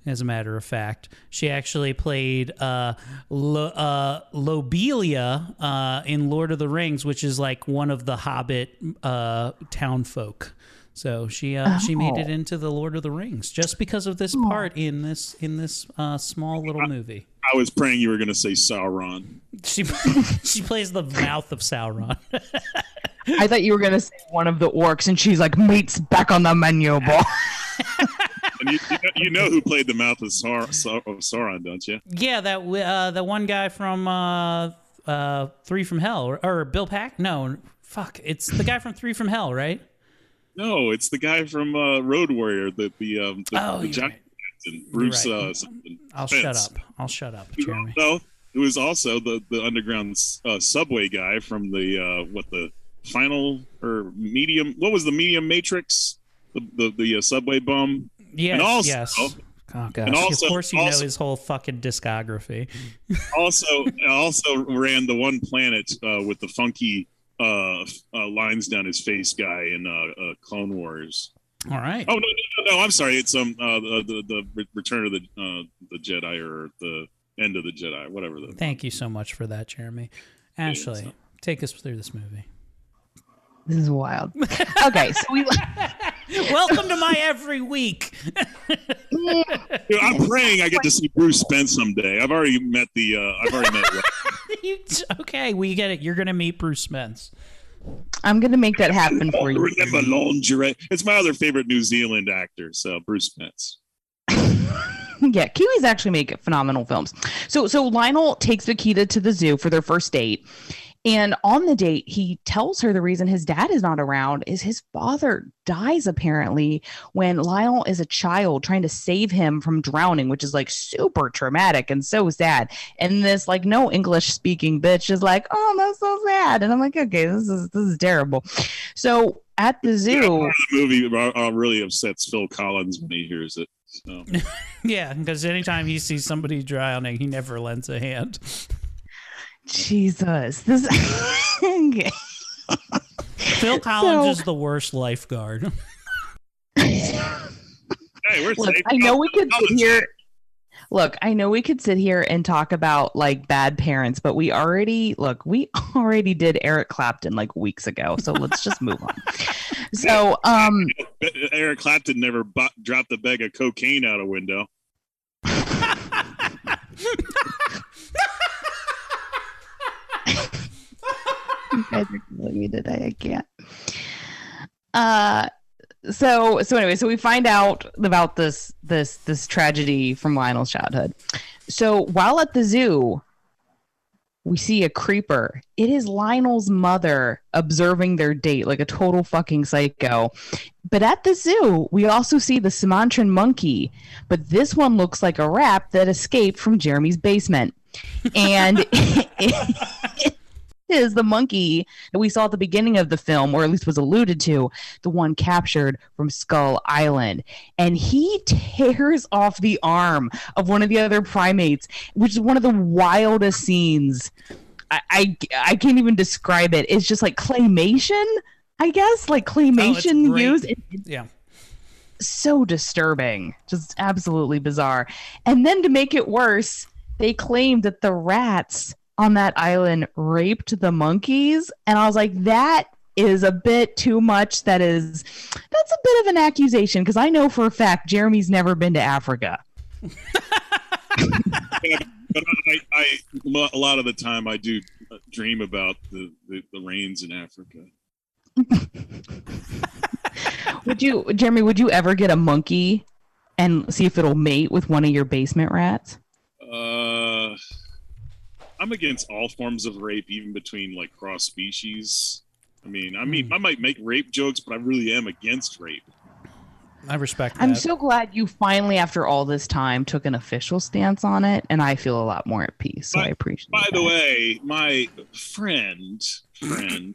As a matter of fact, she actually played uh, Lo- uh, Lobelia uh, in Lord of the Rings, which is like one of the Hobbit uh, town folk. So she uh, oh. she made it into the Lord of the Rings just because of this part in this in this uh, small little movie. I was praying you were going to say Sauron. She she plays the mouth of Sauron. I thought you were going to say one of the orcs, and she's like, meat's back on the menu, boy. And you, you, know, you know who played the mouth of, Saur- of Sauron, don't you? Yeah, that uh, the one guy from uh, uh, Three from Hell, or, or Bill Pack? No, fuck, it's the guy from Three from Hell, right? No, it's the guy from uh, Road Warrior, the the, um, the, oh, the Johnny right. Jackson, Bruce right. uh, something. I'll Spence. shut up. I'll shut up, Jeremy. No, it was also the the underground uh, subway guy from the uh, what the final or medium. What was the medium Matrix? The the, the uh, subway bum. Yes. And also, yes. Oh gosh. And also, of course, you also, know his whole fucking discography. also, also ran the One Planet uh, with the funky. Uh, uh, lines down his face guy in uh, uh, Clone Wars. All right. Oh no, no, no! no I'm sorry. It's um uh, the the, the Return of the uh, the Jedi or the End of the Jedi, whatever. The Thank you so much for that, Jeremy. Ashley, yeah, so. Take us through this movie. This is wild. Okay, so we. Welcome to my every week. Dude, I'm praying I get to see Bruce Spence someday. I've already met the. Uh, I've already met. You, okay, we get it. You're gonna meet Bruce Spence. I'm gonna make that happen for you. Remember lingerie? It's my other favorite New Zealand actor, so Bruce Spence. Yeah, Kiwis actually make phenomenal films. So, so Lionel takes Paquita to the zoo for their first date. And on the date, he tells her the reason his dad is not around is his father dies, apparently, when Lionel is a child trying to save him from drowning, which is like super traumatic and so sad. And this like no English speaking bitch is like, oh, that's so sad. And I'm like, OK, this is this is terrible. So at the zoo, yeah, part of the movie uh, really upsets Phil Collins when he hears it. So. Yeah, because anytime he sees somebody drowning, he never lends a hand. Jesus, this Phil Collins so... is the worst lifeguard. Hey, we're look, I know we could sit here. Look, I know we could sit here and talk about like bad parents, but we already look. We already did Eric Clapton like weeks ago, so let's just move on. So, um, Eric Clapton never bo- dropped a bag of cocaine out a window. You guys are killing me today. I can't. Uh, so so anyway, so we find out about this this this tragedy from Lionel's childhood. So while at the zoo, we see a creeper. It is Lionel's mother observing their date, like a total fucking psycho. But at the zoo, we also see the Sumatran monkey. But this one looks like a rat that escaped from Jeremy's basement. And it, it is the monkey that we saw at the beginning of the film, or at least was alluded to, the one captured from Skull Island. And he tears off the arm of one of the other primates, which is one of the wildest scenes. I, I, I can't even describe it. It's just like claymation, I guess, like claymation oh, use. It, it, yeah. So disturbing. Just absolutely bizarre. And then to make it worse, they claimed that the rats on that island raped the monkeys. And I was like, that is a bit too much. That is, that's a bit of an accusation, because I know for a fact Jeremy's never been to Africa. Yeah, but I, I, a lot of the time I do dream about the, the, the rains in Africa. Would you, Jeremy, would you ever get a monkey and see if it'll mate with one of your basement rats? Uh, I'm against all forms of rape, even between like cross species. I mean, I mean, I might make rape jokes, but I really am against rape. I respect that. I'm so glad you finally, after all this time, took an official stance on it, and I feel a lot more at peace. So by, I appreciate. By that. the way, my friend, friend,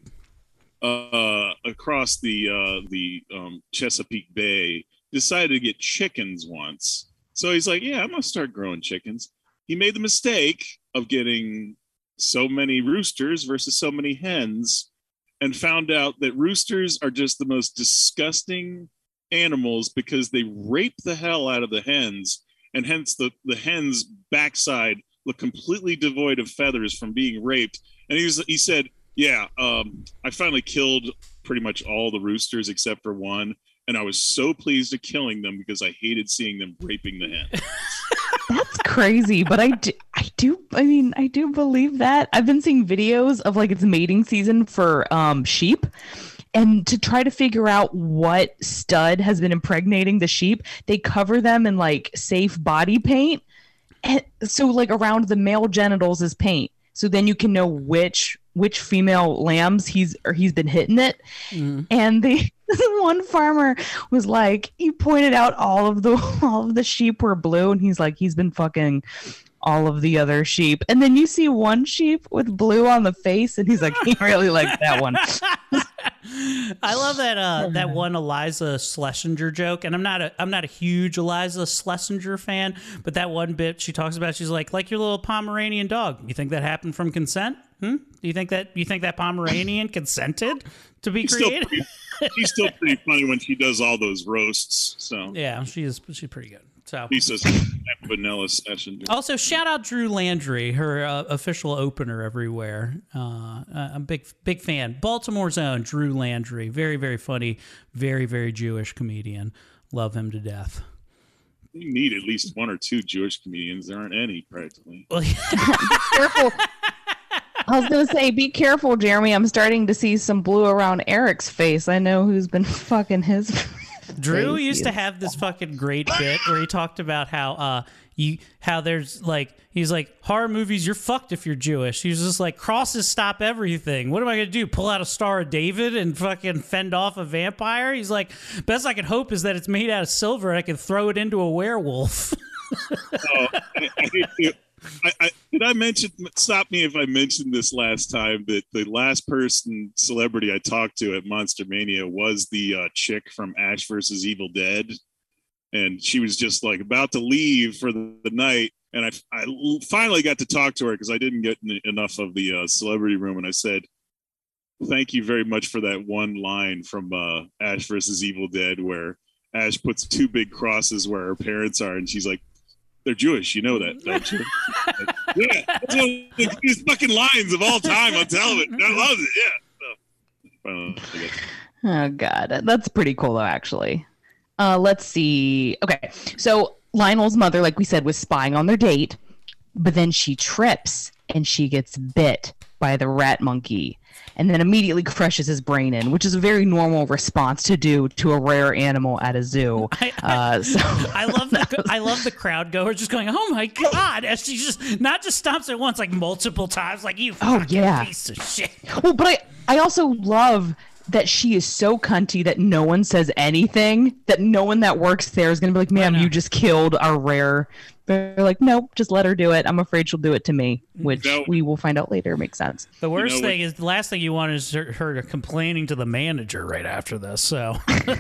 uh, across the uh, the um, Chesapeake Bay decided to get chickens once. So he's like, yeah, I'm gonna start growing chickens. He made the mistake of getting so many roosters versus so many hens, and found out that roosters are just the most disgusting animals because they rape the hell out of the hens, and hence the, the hens' backside look completely devoid of feathers from being raped. And he, was, he said, yeah, um, I finally killed pretty much all the roosters except for one, and I was so pleased at killing them because I hated seeing them raping the hens. That's crazy, but I do, I do, I mean, I do believe that. I've been seeing videos of like it's mating season for um, sheep, and to try to figure out what stud has been impregnating the sheep, they cover them in like safe body paint. And so like around the male genitals is paint. So then you can know which which female lambs he's or he's been hitting it. Mm. And the one farmer was like, he pointed out all of the all of the sheep were blue, and he's like, he's been fucking all of the other sheep. And then you see one sheep with blue on the face, and he's like, he really liked that one. I love that uh, that one Eliza Schlesinger joke, and I'm not a I'm not a huge Eliza Schlesinger fan, but that one bit she talks about, she's like, like your little Pomeranian dog. You think that happened from consent? Hmm? Do you think that you think that Pomeranian consented to be she's created? Still pretty, she's still pretty funny when she does all those roasts. So yeah, she is she's pretty good. So he says vanilla session. Also, shout out Drew Landry, her uh, official opener everywhere. Uh, I'm a big, big fan. Baltimore's own Drew Landry, very, very funny, very, very Jewish comedian. Love him to death. You need at least one or two Jewish comedians. There aren't any practically. Well, yeah. Be careful. I was going to say, be careful, Jeremy. I'm starting to see some blue around Eric's face. I know who's been fucking his. Drew used to have this fucking great bit where he talked about how uh you how there's like he's like horror movies, you're fucked if you're Jewish. He's just like, crosses stop everything. What am I gonna do? Pull out a Star of David and fucking fend off a vampire? He's like, best I can hope is that it's made out of silver and I can throw it into a werewolf. oh, I, I, I, I, did I mention? Stop me if I mentioned this last time, that the last person celebrity I talked to at Monster Mania was the uh, chick from Ash versus Evil Dead, and she was just like about to leave for the, the night, and I, I finally got to talk to her because I didn't get n- enough of the uh, celebrity room, and I said, "Thank you very much for that one line from uh, Ash versus Evil Dead where Ash puts two big crosses where her parents are, and she's like." They're Jewish, you know that, don't you? Yeah, that's one of the biggest fucking lines of all time on television. I love it. Yeah. So, oh God, that's pretty cool though. Actually, uh, let's see. Okay, so Lionel's mother, like we said, was spying on their date, but then she trips and she gets bit by the rat monkey and then immediately crushes his brain in, which is a very normal response to do to a rare animal at a zoo. I, I, uh, so I love that. Was... I love the crowd goers just going, oh my God. As she just not just stops at once, like multiple times, like you oh, yeah. piece of shit. Well, but I, I also love that she is so cunty that no one says anything, that no one that works there is going to be like, ma'am, you just killed our rare. They're like, nope, just let her do it. I'm afraid she'll do it to me, which no. we will find out later makes sense. The worst you know, thing is, the last thing you want is her, her complaining to the manager right after this. So, you know,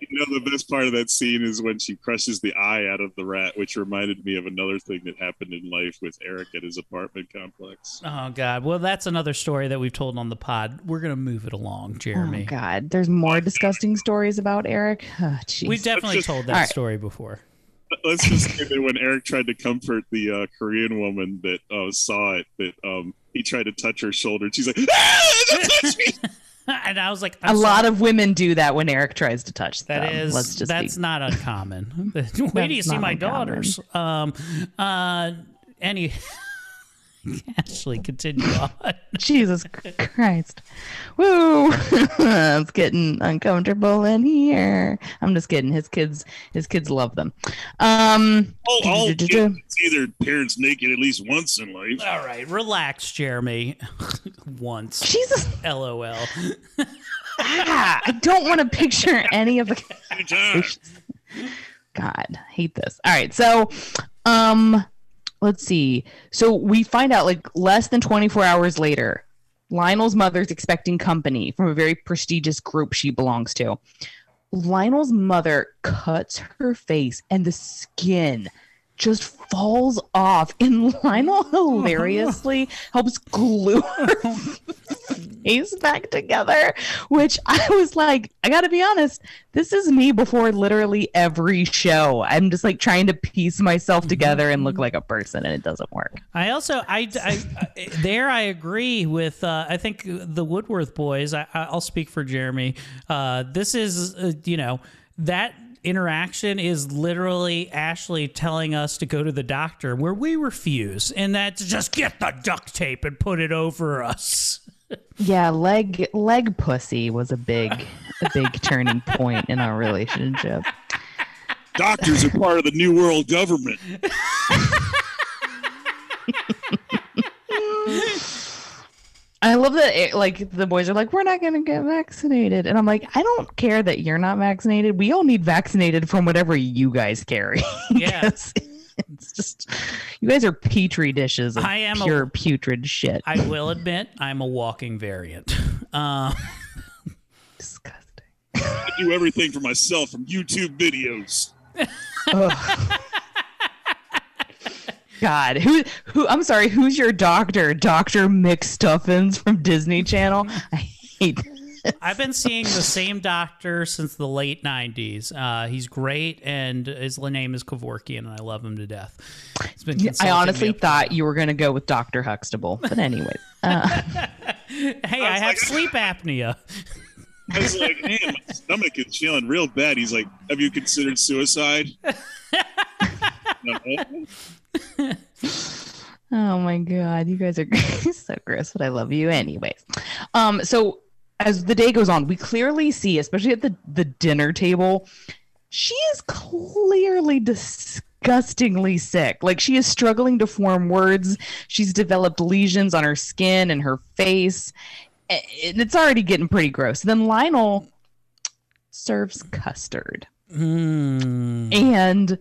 you know, the best part of that scene is when she crushes the eye out of the rat, which reminded me of another thing that happened in life with Eric at his apartment complex. Oh, God. Well, that's another story that we've told on the pod. We're going to move it along, Jeremy. Oh, God. There's more disgusting stories about Eric. Oh, we've definitely just, told that right. story before. Let's just say that when Eric tried to comfort the uh, Korean woman that uh, saw it, that um, he tried to touch her shoulder. And she's like, ah, don't touch me. And I was like, I'm a sorry. lot of women do that when Eric tries to touch them. That is, Let's just that's be... not uncommon. Wait till you see my uncommon. daughters. Um, uh, any. Ashley, continue on. Jesus Christ. Woo! It's getting uncomfortable in here. I'm just kidding. His kids his kids love them. Um, oh, all kids see their parents naked at least once in life. All right, relax, Jeremy. Once. Jesus. LOL. Ah, I don't want to picture any of the... God, I hate this. All right, so... um. Let's see. So we find out like less than twenty-four hours later, Lionel's mother's expecting company from a very prestigious group she belongs to. Lionel's mother cuts her face and the skin just falls off, and Lionel hilariously helps glue her face back together, which I was like, I gotta be honest, this is me before literally every show. I'm just like trying to piece myself together and look like a person, and it doesn't work. I also, I, I, I there I agree with, uh, I think the Woodworth boys, I, I'll speak for Jeremy. Uh, this is, uh, you know, that interaction is literally Ashley telling us to go to the doctor where we refuse, and that's just get the duct tape and put it over us. Yeah, leg leg pussy was a big a big turning point in our relationship. Doctors are part of the new world government. I love that, it, like, the boys are like, we're not going to get vaccinated. And I'm like, I don't care that you're not vaccinated. We all need vaccinated from whatever you guys carry. Yeah. It's just, you guys are petri dishes of I am pure a, putrid shit. I will admit, I'm a walking variant. Uh, Disgusting. I do everything for myself from YouTube videos. Ugh. God, who, who, I'm sorry, who's your doctor? Doctor McStuffins from Disney Channel? I hate this. I've been seeing the same doctor since the late nineties. Uh, he's great, and his name is Kevorkian, and I love him to death. It's been I honestly thought you were going to go with Doctor Huxtable, but anyway. Uh. Hey, I, I have like, sleep apnea. I was like, man, hey, my stomach is feeling real bad. He's like, have you considered suicide? No. Oh my God, you guys are so gross, but I love you anyways. Um so as the day goes on, we clearly see, especially at the the dinner table, she is clearly disgustingly sick. Like, she is struggling to form words. She's developed lesions on her skin and her face, and it's already getting pretty gross. And then Lionel serves custard. mm. And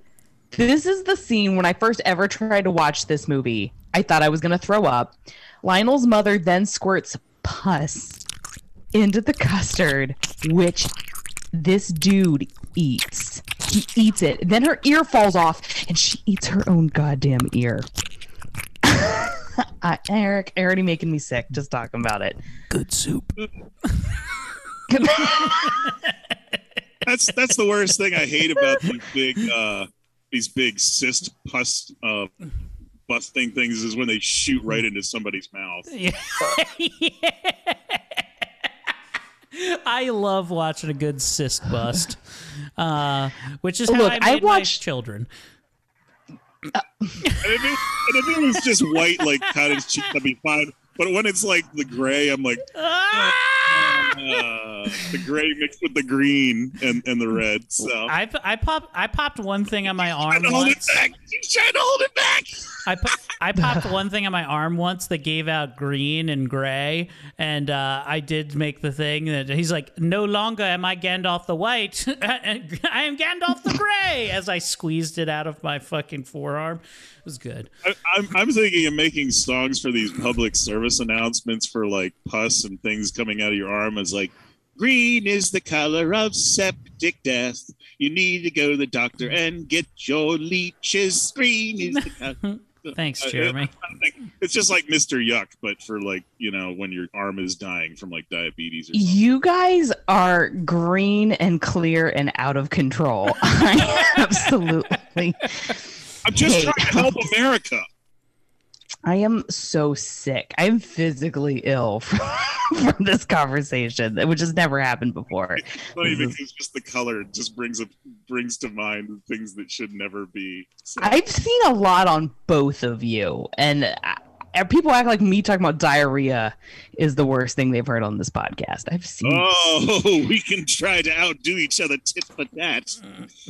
this is the scene when I first ever tried to watch this movie. I thought I was going to throw up. Lionel's mother then squirts pus into the custard, which this dude eats. He eats it. Then her ear falls off, and she eats her own goddamn ear. I, Eric, already making me sick just talking about it. Good soup. that's that's the worst thing I hate about these big... Uh... these big cyst pus uh, busting things is when they shoot right into somebody's mouth. Yeah. Yeah. I love watching a good cyst bust, uh, which is how Look, I made I watched... my children. Uh, if it, and if it was just white, like cottage cheese, that'd be fine. But when it's like the gray, I'm like, ah! uh, the gray mixed with the green and, and the red. So I I pop I popped one thing on my arm. Once. Hold it back. You tried to hold it back. I po- I popped one thing on my arm once that gave out green and gray, and uh, I did make the thing that he's like, no longer am I Gandalf the White, I am Gandalf the Gray. As I squeezed it out of my fucking forearm, it was good. I, I'm I'm thinking of making songs for these public service announcements for like pus and things coming out of your arm. As like, green is the color of septic death. You need to go to the doctor and get your leeches. Green is the color. Thanks, Jeremy. It's just like Mister Yuck, but for like, you know, when your arm is dying from like diabetes or something. You guys are green and clear and out of control. I absolutely. I'm just trying to help America. I am so sick. I'm physically ill from, from this conversation, which has never happened before. It's funny because is, just the color just brings up, brings to mind things that should never be said. I've seen a lot on both of you, and I, people act like me talking about diarrhea is the worst thing they've heard on this podcast. I've seen. Oh, we can try to outdo each other tit for tat.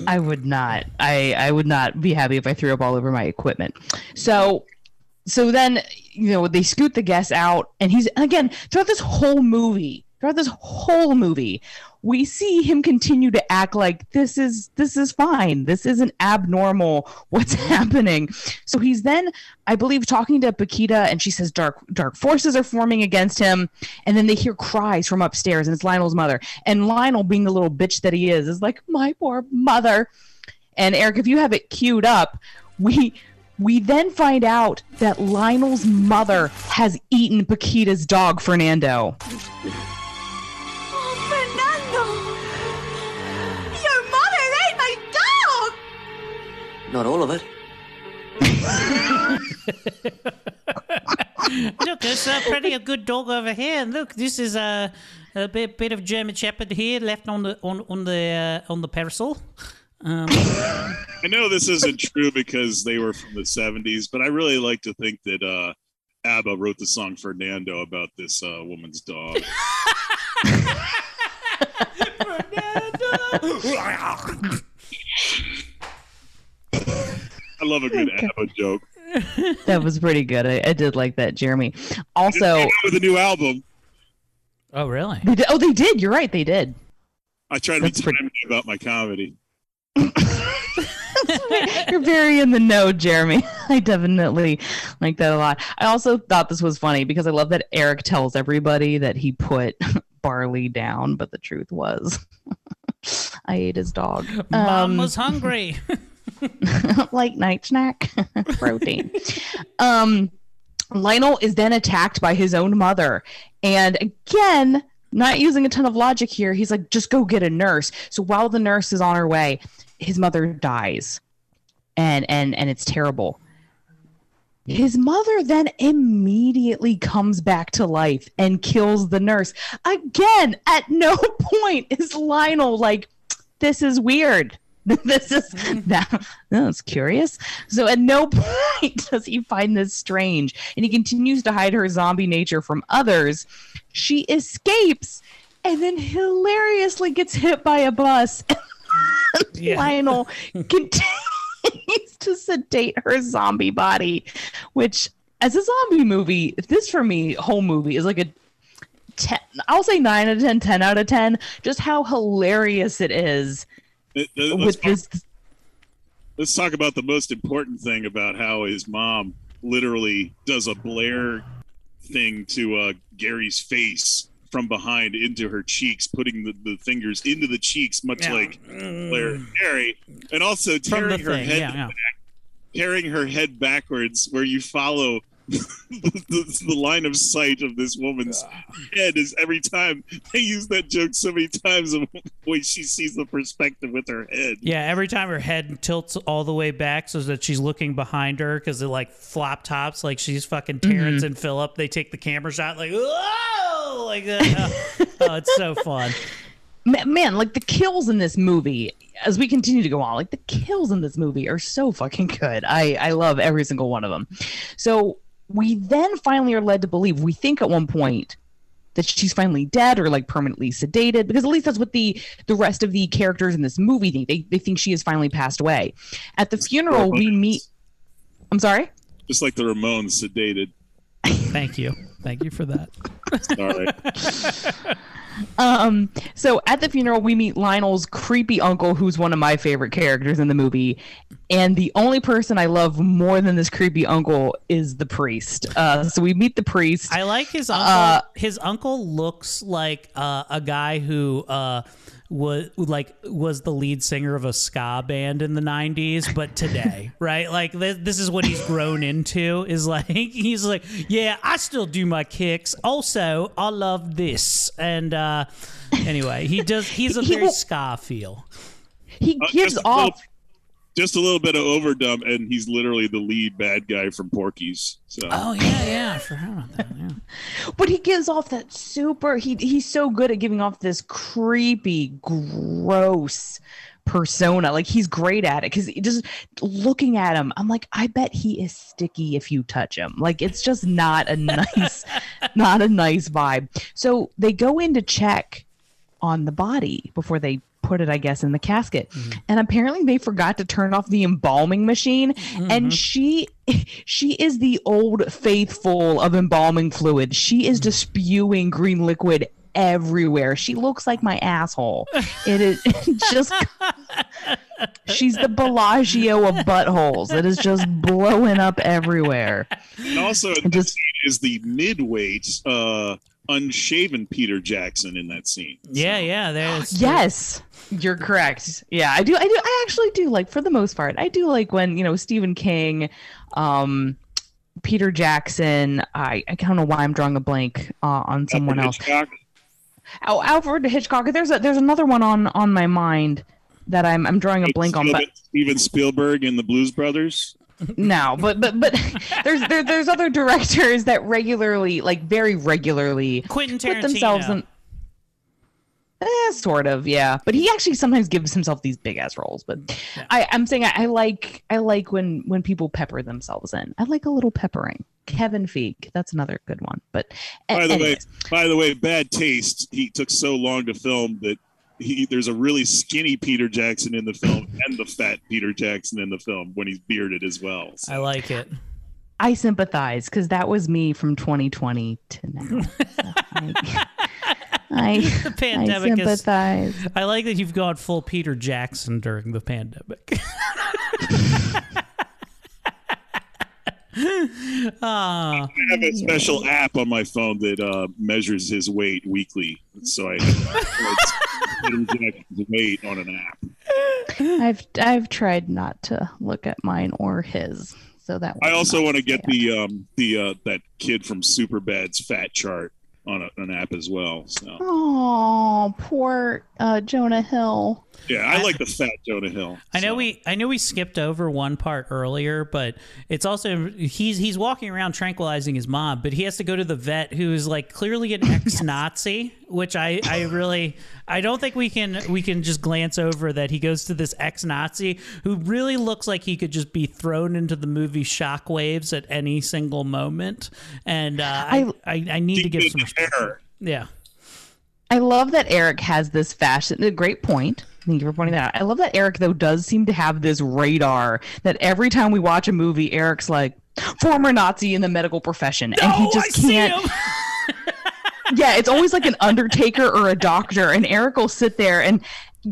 I would not. I I would not be happy if I threw up all over my equipment. So. So then, you know, they scoot the guest out, and he's, and again, throughout this whole movie, throughout this whole movie, we see him continue to act like this is, this is fine. This isn't abnormal what's happening. So he's then, I believe, talking to Paquita, and she says dark, dark forces are forming against him. And then they hear cries from upstairs, and it's Lionel's mother. And Lionel, being the little bitch that he is, is like, my poor mother. And Eric, if you have it queued up, we... We then find out that Lionel's mother has eaten Paquita's dog, Fernando. Oh, Fernando! Your mother ate my dog! Not all of it. Look, there's uh, plenty of good dog over here. Look, this is uh, a bit, bit of German Shepherd here left on the on, on the uh, on the parasol. Um. I know this isn't true because they were from the seventies, but I really like to think that uh, ABBA wrote the song Fernando about this uh, woman's dog. Fernando! I love a good ABBA joke. That was pretty good. I, I did like that, Jeremy. Also, with a new album. Oh, really? They did, oh, they did. You're right. They did. I try to That's be timely pretty- about my comedy. You're very in the know, Jeremy. I definitely like that a lot. I also thought this was funny because I love that Eric tells everybody that he put Barley down, but the truth was I ate his dog. Mom um, was hungry. Late night snack. Protein. um, Lionel is then attacked by his own mother. And again, not using a ton of logic here, he's like, just go get a nurse. So while the nurse is on her way, his mother dies, and and and it's terrible. His mother then immediately comes back to life and kills the nurse. Again, at no point is Lionel like, this is weird. This is that, that's curious. So at no point does he find this strange, and he continues to hide her zombie nature from others. She escapes and then hilariously gets hit by a bus. Yeah. Lionel continues to sedate her zombie body, which, as a zombie movie, this for me, whole movie, is like a ten, I'll say nine out of ten, ten out of ten, just how hilarious it is. It, it, with let's, this... talk, let's talk about the most important thing about how his mom literally does a Blair thing to uh, Gary's face from behind into her cheeks, putting the, the fingers into the cheeks, much yeah. like Blair Terry, and also tearing her thing. head yeah, yeah. back, tearing her head backwards, where you follow the, the, the line of sight of this woman's uh. head is every time. They use that joke so many times of when she sees the perspective with her head. Yeah, every time her head tilts all the way back so that she's looking behind her, because they're like flop tops, like she's fucking Terrence mm-hmm. and Phillip. They take the camera shot like, whoa! Like that. Oh, oh, it's so fun. man, like the kills in this movie, as we continue to go on, like the kills in this movie are so fucking good. I, I love every single one of them. So we then finally are led to believe, we think at one point, that she's finally dead or like permanently sedated, because at least that's what the the rest of the characters in this movie think. They, they think she has finally passed away. At the funeral, we meet... I'm sorry? Just like the Ramones, sedated. Thank you. Thank you for that. Sorry. Um, so at the funeral, we meet Lionel's creepy uncle, who's one of my favorite characters in the movie. And the only person I love more than this creepy uncle is the priest. Uh, so we meet the priest. I like his uncle. Uh, his uncle looks like uh, a guy who uh, was like was the lead singer of a ska band in the nineties, but today, right? Like th- this is what he's grown into. Is like he's like, yeah, I still do my kicks. Also, I love this. And uh, anyway, he does. He's a he very will, ska feel. He gives uh, off. Just a little bit of overdub, and he's literally the lead bad guy from Porky's. So. Oh, yeah, yeah. I forgot about that, yeah. But he gives off that super... He He's so good at giving off this creepy, gross persona. Like, he's great at it. Because just looking at him, I'm like, I bet he is sticky if you touch him. Like, it's just not a nice, not a nice vibe. So they go in to check on the body before they... put it, I guess, in the casket. Mm-hmm. And apparently they forgot to turn off the embalming machine. Mm-hmm. And she she is the old faithful of embalming fluid. She is just spewing green liquid everywhere. She looks like my asshole. It is just... She's the Bellagio of buttholes. It is just blowing up everywhere. And also, and this just, is the midweight... Uh... unshaven Peter Jackson in that scene. So. Yeah, yeah. There's yes, you're correct. Yeah, I do. I do. I actually do like, for the most part, I do like when, you know, Stephen King, um, Peter Jackson. I, I don't know why I'm drawing a blank uh, on someone else. Oh, Alfred Hitchcock. There's a, there's another one on, on my mind that I'm I'm drawing a blank Steven, on. But Steven Spielberg and the Blues Brothers. No, but but but there's there, there's other directors that regularly, like very regularly, Quentin Tarantino. Put themselves in, eh, sort of, yeah. But he actually sometimes gives himself these big ass roles. But yeah. I, I'm saying I, I like I like when when people pepper themselves in. I like a little peppering. Kevin Feige, that's another good one. But by the anyways. way, by the way, bad taste. He took so long to film that. He, there's a really skinny Peter Jackson in the film and the fat Peter Jackson in the film when he's bearded as well. So. I like it. I sympathize because that was me from twenty twenty to now. So I, I, the pandemic I sympathize. Is, I like that you've gone full Peter Jackson during the pandemic. I have a special app on my phone that uh, measures his weight weekly. So I his weight on an app. I've I've tried not to look at mine or his. So that I also want to get out. the um the uh, that kid from Superbad's fat chart on a, an app as well. So. Oh, poor uh, Jonah Hill. Yeah, I like the fat Jonah Hill. I know so. we, I know we skipped over one part earlier, but it's also he's he's walking around tranquilizing his mom, but he has to go to the vet, who's like clearly an ex-Nazi, which I, I really I don't think we can we can just glance over that he goes to this ex-Nazi who really looks like he could just be thrown into the movie shockwaves at any single moment, and uh, I, I I need to give some respect. Yeah, I love that Eric has this fashion. A great point. Thank you for pointing that out. I love that Eric, though, does seem to have this radar that every time we watch a movie, Eric's like, former Nazi in the medical profession. No, and he just I can't. See him. Yeah, it's always like an undertaker or a doctor. And Eric will sit there and.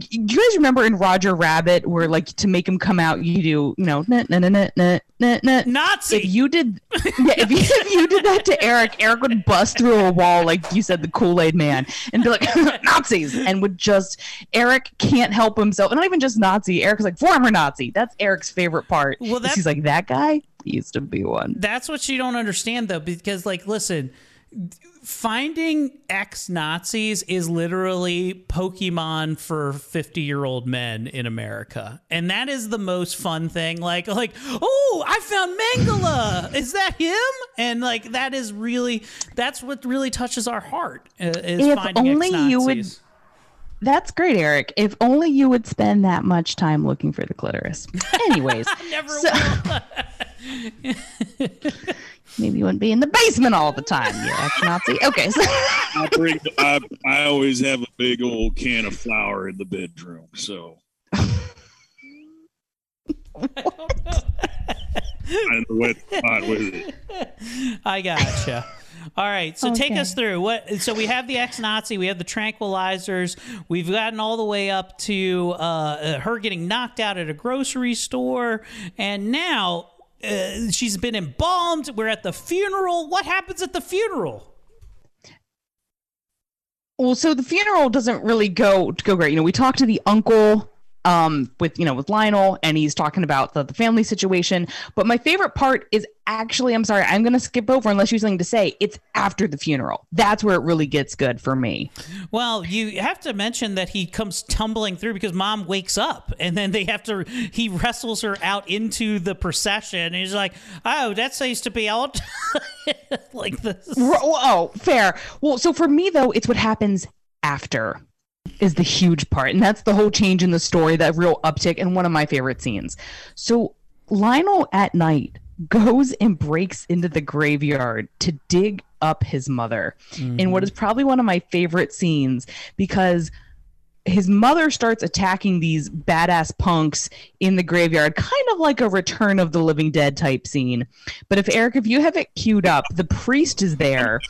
You guys remember in Roger Rabbit where, like, to make him come out, you do, you know, nah, nah, nah, nah, nah, nah, nah. Nazi. If you did, yeah, if you, if you did that to Eric, Eric would bust through a wall, like you said, the Kool-Aid Man, and be like, Nazis, and would just, Eric can't help himself. And not even just Nazi. Eric's like, former Nazi. That's Eric's favorite part. Well, that's, he's like, that guy used to be one. That's what you don't understand, though, because, like, listen, finding ex-Nazis is literally Pokemon for fifty-year-old men in America, and that is the most fun thing. Like, like, oh, I found Mangala. Is that him? And like, that is really that's what really touches our heart. Is if finding only ex-Nazis. You would. That's great, Eric. If only you would spend that much time looking for the clitoris. Anyways. Never so, will. Maybe you wouldn't be in the basement all the time, you ex-Nazi. Okay. So. I, bring, I, I always have a big old can of flour in the bedroom, so. What? I know what spot with it. I gotcha. All right, so okay. Take us through what. So we have the ex-Nazi, we have the tranquilizers, we've gotten all the way up to uh, her getting knocked out at a grocery store, and now uh, she's been embalmed. We're at the funeral. What happens at the funeral? Well, so the funeral doesn't really go go great. You know, we talk to the uncle. Um, with, you know, with Lionel, and he's talking about the, the family situation. But my favorite part is actually, I'm sorry, I'm going to skip over unless you have something to say. It's after the funeral. That's where it really gets good for me. Well, you have to mention that he comes tumbling through because mom wakes up, and then they have to, he wrestles her out into the procession. And he's like, oh, that's nice to be out like this. Oh, fair. Well, so for me though, it's what happens after is the huge part, and that's the whole change in the story, that real uptick, and one of my favorite scenes. So Lionel at night goes and breaks into the graveyard to dig up his mother, mm-hmm. in what is probably one of my favorite scenes, because his mother starts attacking these badass punks in the graveyard, kind of like a Return of the Living Dead type scene. But if Eric, if you have it queued up, the priest is there.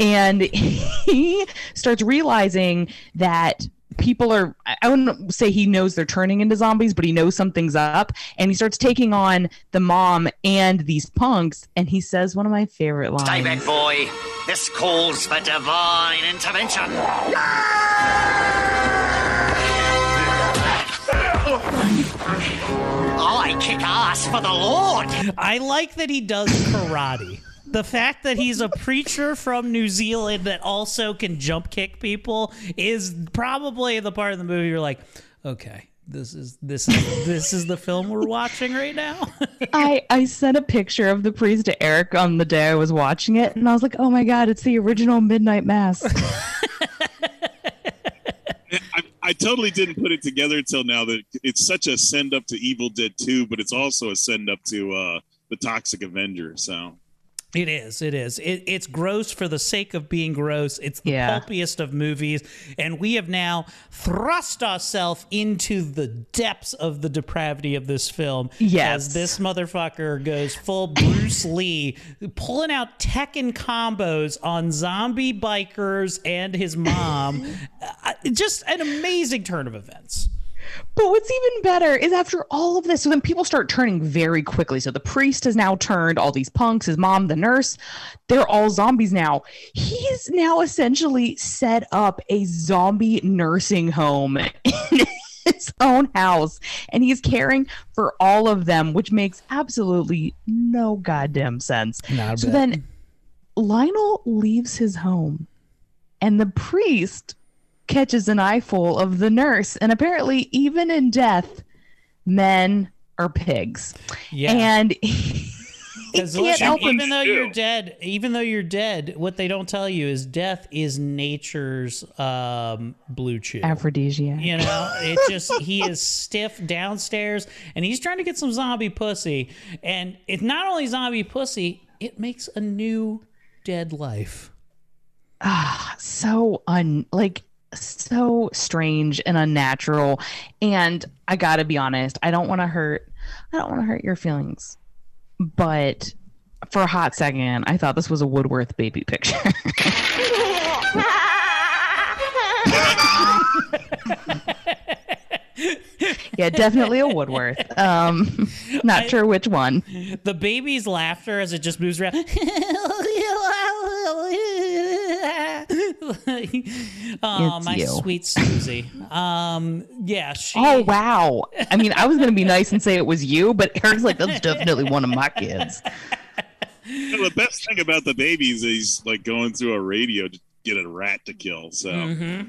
And he starts realizing that people are, I wouldn't say he knows they're turning into zombies, but he knows something's up. And he starts taking on the mom and these punks. And he says one of my favorite lines. Stay back, boy. This calls for divine intervention. I kick ass for the Lord. I like that he does karate. The fact that he's a preacher from New Zealand that also can jump kick people is probably the part of the movie you're like, okay, this is this is this is the film we're watching right now. I, I sent a picture of the priest to Eric on the day I was watching it, and I was like, oh my God, it's the original Midnight Mass. I, I totally didn't put it together until now that it's such a send up to Evil Dead two, but it's also a send up to uh, The Toxic Avenger. So. It is. It is. It, it's gross for the sake of being gross. It's the yeah. pulpiest of movies. And we have now thrust ourselves into the depths of the depravity of this film. Yes. As this motherfucker goes full Bruce Lee, pulling out Tekken combos on zombie bikers and his mom. uh, just an amazing turn of events. But what's even better is after all of this, so then people start turning very quickly. So the priest has now turned, all these punks, his mom, the nurse, they're all zombies now. He's now essentially set up a zombie nursing home in his own house, and he's caring for all of them, which makes absolutely no goddamn sense. Not so bad. Then Lionel leaves his home, and the priest catches an eyeful of the nurse, and apparently even in death men are pigs. Yeah. And he can't help even him. Though you're dead, even though you're dead, what they don't tell you is death is nature's um blue chew, aphrodisiac. You know, it just he is stiff downstairs and he's trying to get some zombie pussy, and it's not only zombie pussy, it makes a new dead life. Ah, so un like so strange and unnatural. And I gotta be honest, I don't want to hurt I don't want to hurt your feelings, but for a hot second I thought this was a Woodworth baby picture. Yeah, definitely a Woodworth. Um, not I, sure which one. The baby's laughter as it just moves around. Oh, my sweet Susie. Um, yeah. She... Oh, wow. I mean, I was going to be nice and say it was you, but Eric's like, that's definitely one of my kids. You know, the best thing about the baby is he's like going through a radio to get a rat to kill. So mm-hmm.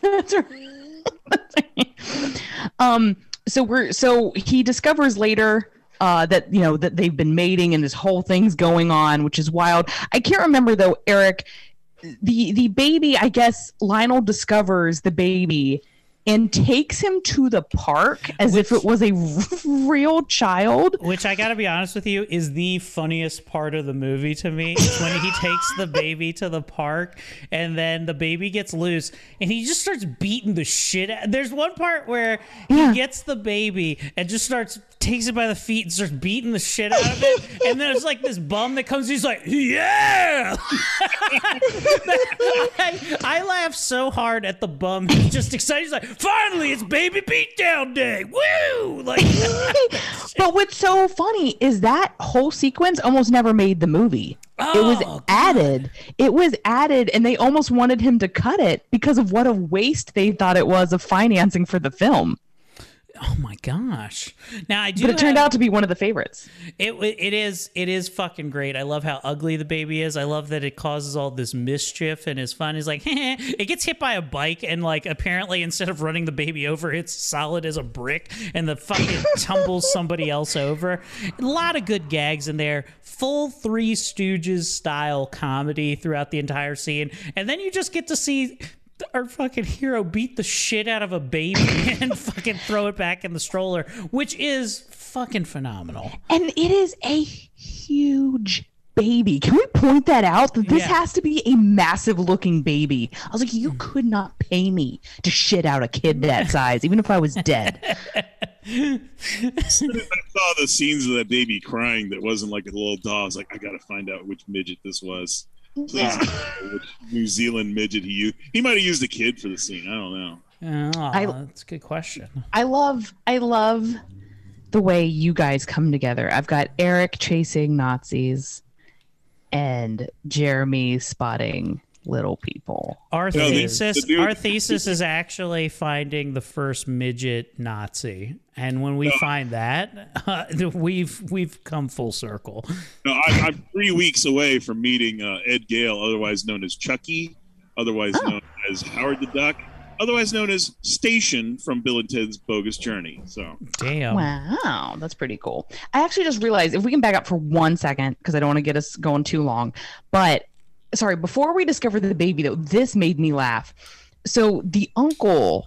That's right. um, so we're so he discovers later. Uh, that, you know, that they've been mating and this whole thing's going on, which is wild. I can't remember, though, Eric, the the baby, I guess Lionel discovers the baby and takes him to the park as which, if it was a real child. Which I gotta be honest with you is the funniest part of the movie to me, is when he takes the baby to the park and then the baby gets loose and he just starts beating the shit out. There's one part where yeah. he gets the baby and just starts, takes it by the feet and starts beating the shit out of it. And then there's like this bum that comes, he's like, yeah! I, I laugh so hard at the bum. He's just excited. He's like, finally, it's baby beatdown day. Woo! Like, but what's so funny is that whole sequence almost never made the movie. Oh, it was God. added. It was added, and they almost wanted him to cut it because of what a waste they thought it was of financing for the film. Oh my gosh! Now I do, but it have, turned out to be one of the favorites. It it is it is fucking great. I love how ugly the baby is. I love that it causes all this mischief and is fun. He's like, hey, it gets hit by a bike and like apparently instead of running the baby over, it's solid as a brick and the fucking tumbles somebody else over. A lot of good gags in there. Full Three Stooges style comedy throughout the entire scene, and then you just get to see our fucking hero beat the shit out of a baby and fucking throw it back in the stroller, which is fucking phenomenal. And it is a huge baby. Can we point that out? That this yeah. has to be a massive looking baby. I was like, you could not pay me to shit out a kid that size, even if I was dead. I saw the scenes of that baby crying that wasn't like a little doll. I was like, I gotta find out which midget this was. Please, yeah. New Zealand midget he used. He might have used a kid for the scene. I don't know. Oh, I, that's a good question. I love, I love the way you guys come together. I've got Eric chasing Nazis and Jeremy spotting little people. Our no, thesis, the, the our thesis is actually finding the first midget Nazi, and when we no. find that, uh, we've we've come full circle. No, I, I'm three weeks away from meeting uh, Ed Gale, otherwise known as Chucky, otherwise oh. known as Howard the Duck, otherwise known as Station from Bill and Ted's Bogus Journey. So damn, wow, that's pretty cool. I actually just realized if we can back up for one second because I don't want to get us going too long, but. Sorry, before we discover the baby, though, this made me laugh. So the uncle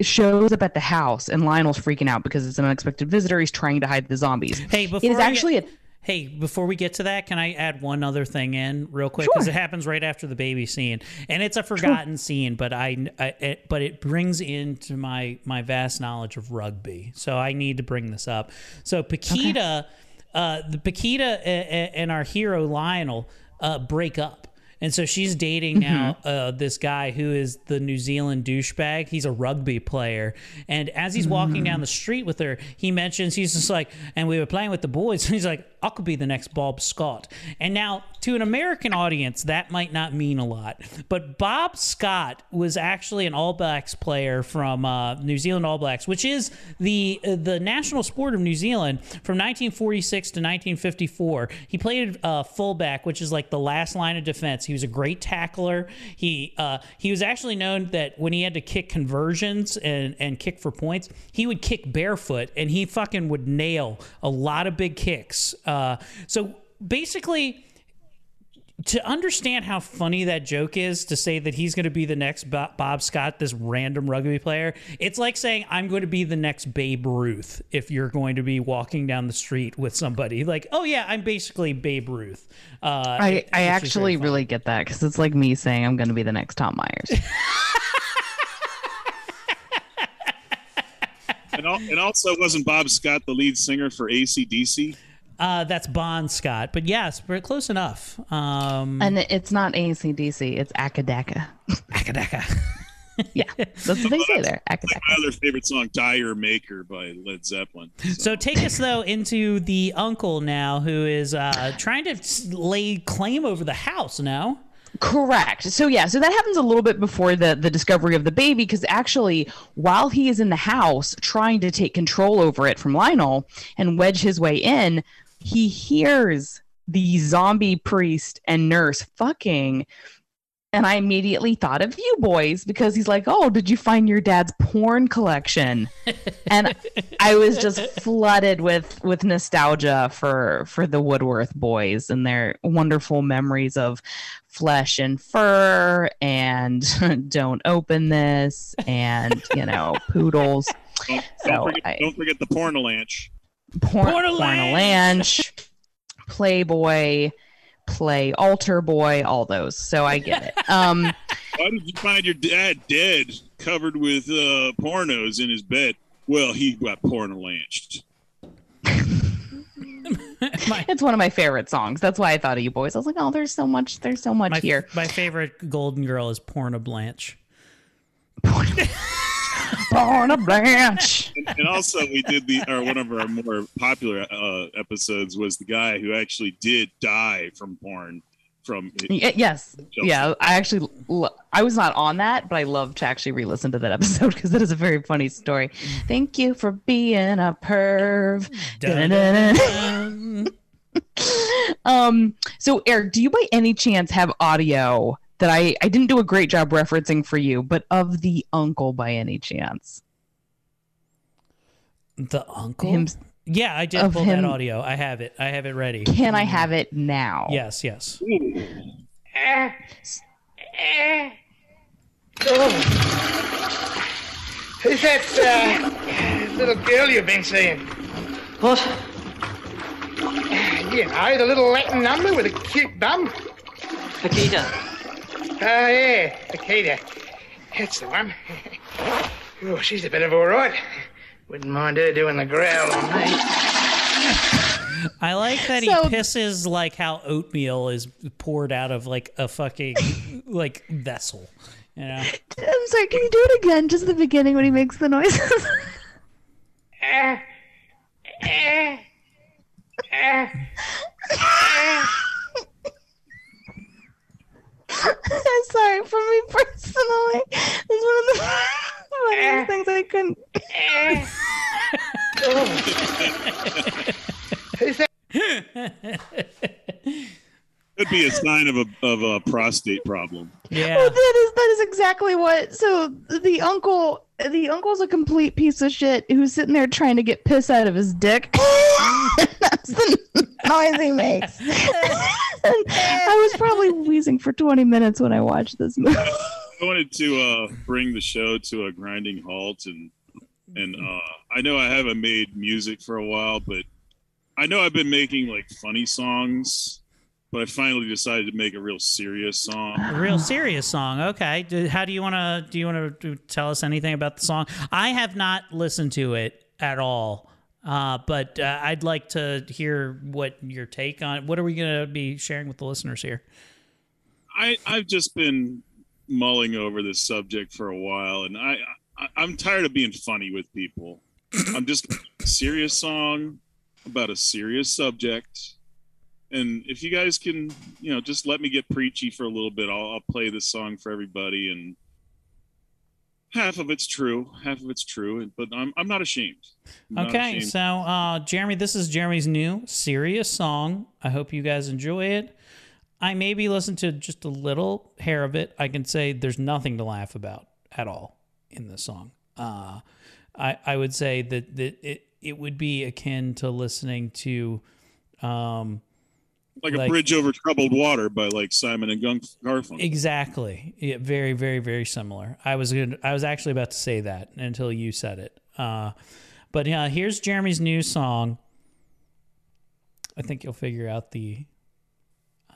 shows up at the house, and Lionel's freaking out because it's an unexpected visitor. He's trying to hide the zombies. Hey, before it is actually get, a, hey, before we get to that, can I add one other thing in real quick? Because sure. it happens right after the baby scene, and it's a forgotten sure. scene, but I, I it, but it brings into my my vast knowledge of rugby, so I need to bring this up. So Paquita, okay. uh, the Paquita and our hero Lionel. Uh, break up. And so she's dating now mm-hmm. uh, this guy who is the New Zealand douchebag. He's a rugby player. And as he's walking mm-hmm. down the street with her, he mentions, he's just like, and we were playing with the boys. And he's like, I could be the next Bob Scott. And now to an American audience, that might not mean a lot. But Bob Scott was actually an All Blacks player from uh, New Zealand All Blacks, which is the, uh, the national sport of New Zealand from nineteen forty-six to nineteen fifty-four. He played uh, fullback, which is like the last line of defense. He was a great tackler. He uh, he was actually known that when he had to kick conversions and, and kick for points, he would kick barefoot, and he fucking would nail a lot of big kicks. Uh, so basically, to understand how funny that joke is, to say that he's going to be the next Bob Scott, this random rugby player, it's like saying I'm going to be the next Babe Ruth if you're going to be walking down the street with somebody. Like, oh, yeah, I'm basically Babe Ruth. Uh, I, I actually really get that because it's like me saying I'm going to be the next Tom Myers. and, al- and also, wasn't Bob Scott the lead singer for A C D C? Uh, that's Bon Scott, but yes, we're close enough. Um, and it's not A C D C, it's Akadaka. Akadaka. Yeah, that's what they say there. Akadaka. My other favorite song, Die Your Maker by Led Zeppelin. So. so take us, though, into the uncle now who is uh, trying to lay claim over the house now. Correct. So, yeah, so that happens a little bit before the, the discovery of the baby, because actually, while he is in the house trying to take control over it from Lionel and wedge his way in, he hears the zombie priest and nurse fucking And I immediately thought of you boys, because he's like, oh, did you find your dad's porn collection? And I was just flooded with with nostalgia for for the Woodworth boys and their wonderful memories of Flesh and Fur and Don't Open This and, you know, Poodles. Don't, so don't, forget, I, don't forget the Pornalanche. Por- Pornalanche, Playboy. Play Altar Boy, all those. So I get it. Um, Why did you find your dad dead, covered with uh, pornos in his bed? Well, he got porno-lynched. my, it's one of my favorite songs. That's why I thought of you boys. I was like, oh, there's so much. There's so much my, here. My favorite Golden Girl is Porno Blanche. Porno Blanche. And, and also, we did the or one of our more popular uh, episodes was the guy who actually did die from porn. From yes, Chelsea. Yeah. I actually I was not on that, but I love to actually re-listen to that episode because it is a very funny story. Thank you for being a perv. Dun, dun, dun. um. So, Eric, do you by any chance have audio that I, I didn't do a great job referencing for you, but of the uncle by any chance? The uncle? Him, yeah, I did pull him, that audio. I have it. I have it ready. Can I have it now? Yes, yes. Uh, uh, oh. Who's that uh, little girl you've been seeing? What? You know, the little Latin number with a cute bum. Akita. Oh, uh, yeah, Akita. That's the one. Oh, she's a bit of all right. Wouldn't mind her doing the growl on me. I like that he so, pisses like how oatmeal is poured out of like a fucking like vessel. You know? I'm sorry, can you do it again? Just the beginning when he makes the noises. uh, uh, uh, uh. I'm sorry, for me personally, it's one of the one of those things I couldn't. Could be a sign of a of a prostate problem. Yeah, well, that is that is exactly what. So the uncle, the uncle's a complete piece of shit who's sitting there trying to get piss out of his dick. That's the noise he makes. I was probably wheezing for twenty minutes when I watched this movie. I wanted to uh, bring the show to a grinding halt, and and uh, I know I haven't made music for a while, but I know I've been making like funny songs, but I finally decided to make a real serious song. A real serious song, okay. How do you want to? Do you want to tell us anything about the song? I have not listened to it at all. Uh, but uh, I'd like to hear what your take on. What are we going to be sharing with the listeners here? I, I've just been mulling over this subject for a while, and I, I I'm tired of being funny with people. I'm just a serious song about a serious subject, and if you guys can, you know, just let me get preachy for a little bit, I'll, I'll play this song for everybody. And half of it's true, half of it's true, but I'm I'm not ashamed. I'm okay, not ashamed. So uh, Jeremy, this is Jeremy's new serious song. I hope you guys enjoy it. I maybe listened to just a little hair of it. I can say there's nothing to laugh about at all in this song. Uh, I I would say that, that it it would be akin to listening to, um, like, like a Bridge Over Troubled Water by like Simon and Garfunkel. Exactly. Yeah, very, very, very similar. I was good. I was actually about to say that until you said it. Uh, but yeah, here's Jeremy's new song. I think you'll figure out the.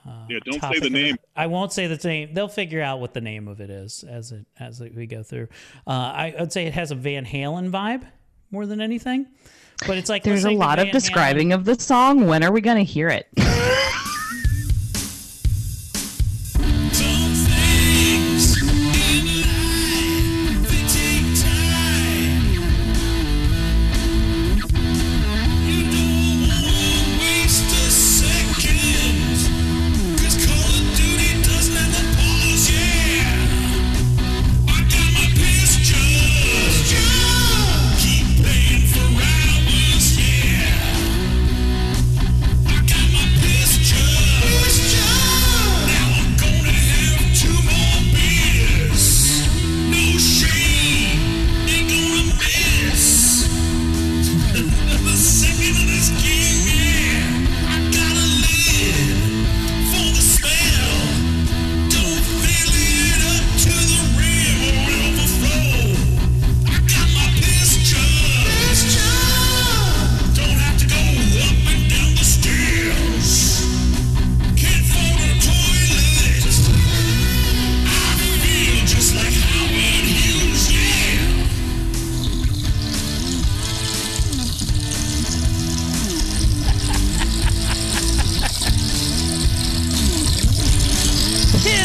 Uh, yeah, don't say the name. I won't say the name. They'll figure out what the name of it is as it as it, we go through. Uh, I would say it has a Van Halen vibe more than anything. But it's like there's a lot of describing Halen of the song. When are we going to hear it?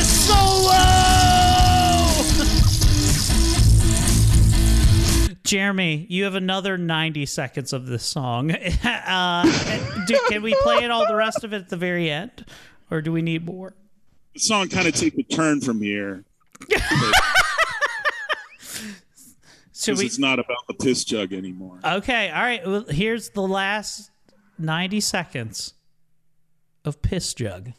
solo! Jeremy, you have another ninety seconds of this song. uh, do, can we play it all the rest of it at the very end? Or do we need more? The song kind of takes a turn from here. Because it's not about the piss jug anymore. Okay, all right. Well, here's the last ninety seconds of piss jug.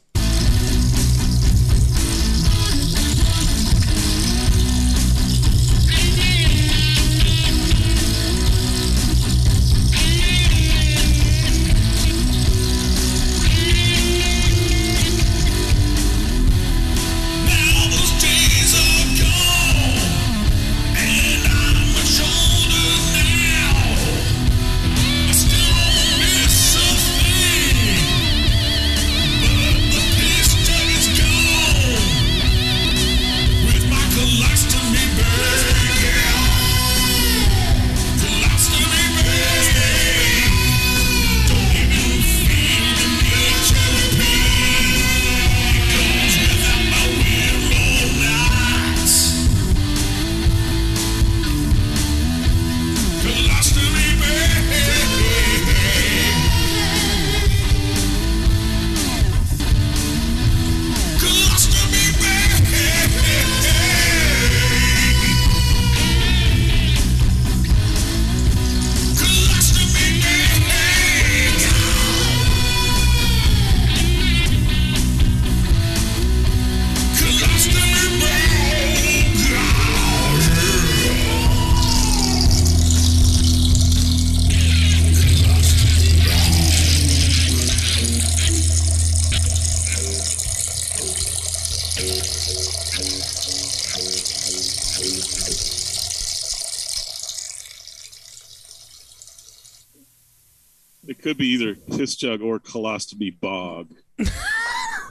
Could be either piss jug or colostomy bog.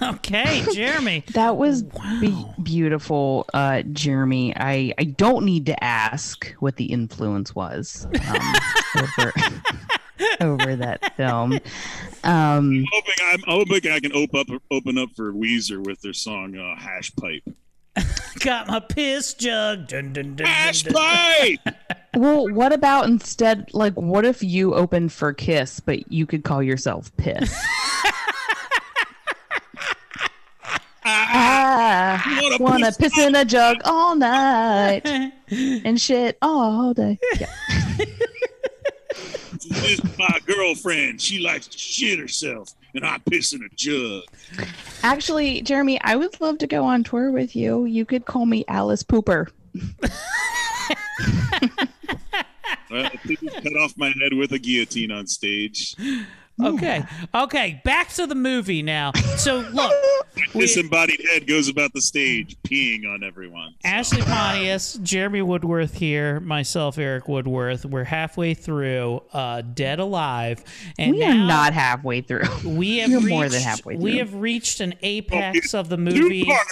Okay, Jeremy. That was wow. be- beautiful, uh, Jeremy. I, I don't need to ask what the influence was um, over, over that film. Um, I'm, hoping, I'm hoping I can op up, open up for Weezer with their song uh, Hash Pipe. Got my piss jug. Dun, dun, dun, Hash dun, dun. Pipe! Well, what about instead, like, what if you opened for Kiss, but you could call yourself Piss? I, I wanna, wanna piss, piss in a jug all night and shit all day. Yeah. This is my girlfriend. She likes to shit herself, and I piss in a jug. Actually, Jeremy, I would love to go on tour with you. You could call me Alice Pooper. Well, people cut off my head with a guillotine on stage. Okay, okay. Back to the movie now. So look, we, disembodied head goes about the stage, peeing on everyone. So. Ashley Pontius, Jeremy Woodworth here, myself, Eric Woodworth. We're halfway through, uh, Dead Alive, and we now, are not halfway through. We have You're reached, more than halfway through. We have reached an apex oh, of the movie. Partner,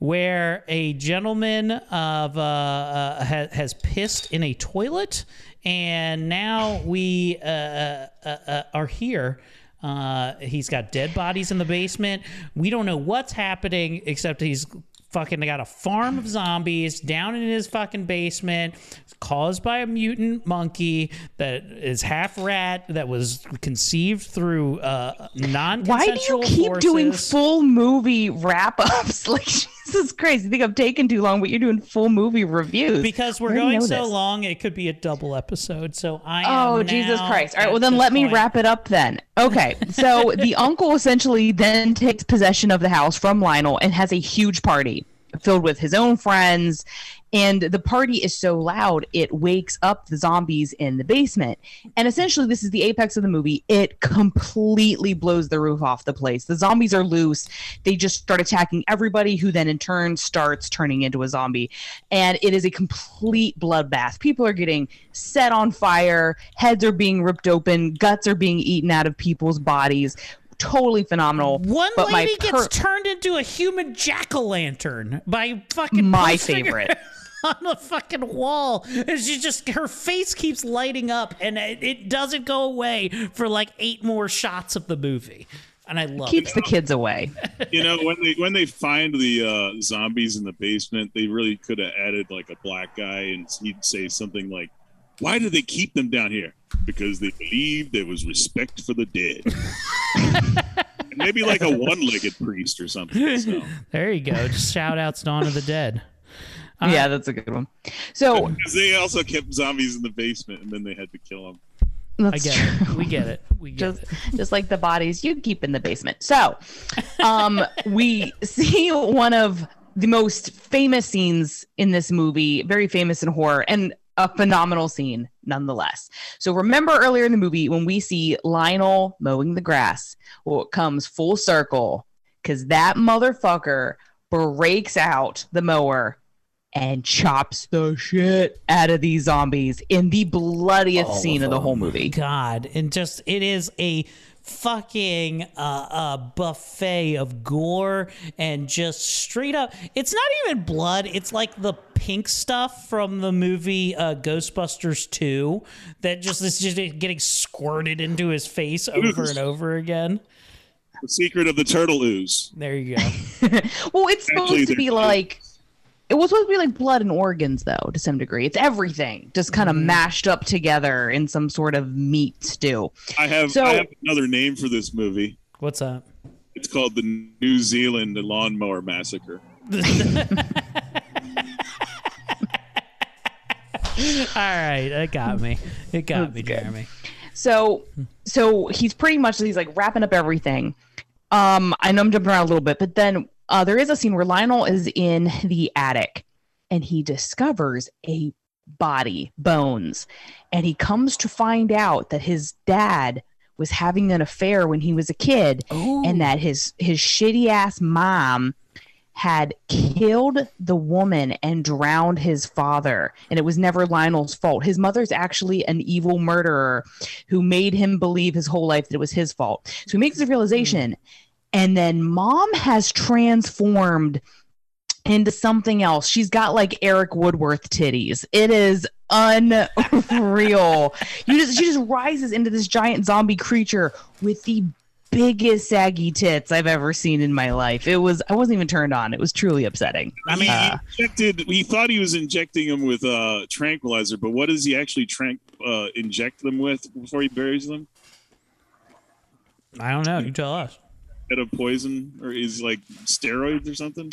where a gentleman of uh, uh, ha- has pissed in a toilet, and now we uh, uh, uh, are here. Uh, he's got dead bodies in the basement. We don't know what's happening, except he's fucking got a farm of zombies down in his fucking basement, caused by a mutant monkey that is half rat that was conceived through uh, non-consensual Why do you keep forces. Doing full movie wrap-ups? Like, Jesus Christ, you think I'm taking too long, but you're doing full movie reviews. Because we're going so this? long, it could be a double episode, so I am Oh, Jesus Christ. All right, well then let point. me wrap it up then. Okay, so the uncle essentially then takes possession of the house from Lionel and has a huge party filled with his own friends, and the party is so loud it wakes up the zombies in the basement. And essentially this is the apex of the movie. It completely blows the roof off the place. The zombies are loose. They just start attacking everybody, who then in turn starts turning into a zombie, and it is a complete bloodbath. People are getting set on fire, heads are being ripped open, guts are being eaten out of people's bodies. Totally phenomenal. One but lady per- gets turned into a human jack-o'-lantern by fucking my favorite on the fucking wall, and she just, her face keeps lighting up, and it, it doesn't go away for like eight more shots of the movie. and I love it. Keeps the kids away. You know, when they when they find the uh, zombies in the basement, they really could have added like a black guy, and he'd say something like, "Why did they keep them down here? Because they believed there was respect for the dead." Maybe like a one-legged priest or something. So. There you go. Just shout outs Dawn of the Dead. Um, yeah, that's a good one. So because they also kept zombies in the basement, and then they had to kill them. That's I get true. It. We get it. We get just, it. Just like the bodies you keep in the basement. So um, we see one of the most famous scenes in this movie, very famous in horror, and a phenomenal scene nonetheless. So remember earlier in the movie when we see Lionel mowing the grass, well, it comes full circle because that motherfucker breaks out the mower and chops the shit out of these zombies in the bloodiest oh, scene of the whole movie. God. And just, it is a fucking uh, uh, buffet of gore and just straight up. It's not even blood. It's like the pink stuff from the movie uh, Ghostbusters two that just is just getting squirted into his face over and over again. The secret of the turtle ooze. There you go. Well, it's supposed to be like... It was supposed to be like blood and organs, though, to some degree. It's everything just kind of mm. mashed up together in some sort of meat stew. I have, so, I have another name for this movie. What's that? It's called the New Zealand Lawnmower Massacre. All right. It got me. It got That's me, good. Jeremy. So, so he's pretty much, he's like wrapping up everything. Um, I know I'm jumping around a little bit, but then... Uh, there is a scene where Lionel is in the attic and he discovers a body, bones, and he comes to find out that his dad was having an affair when he was a kid. Ooh. And that his, his shitty ass mom had killed the woman and drowned his father. And it was never Lionel's fault. His mother's actually an evil murderer who made him believe his whole life that it was his fault. So he makes the realization. Mm. And then mom has transformed into something else. She's got like Eric Woodworth titties. It is unreal. you just, she just rises into this giant zombie creature with the biggest saggy tits I've ever seen in my life. It was, I wasn't even turned on. It was truly upsetting. I mean, uh, he injected, he thought he was injecting them with a uh, tranquilizer, but what does he actually trank, uh, inject them with before he buries them? I don't know. You tell us. Of poison or is like steroids or something.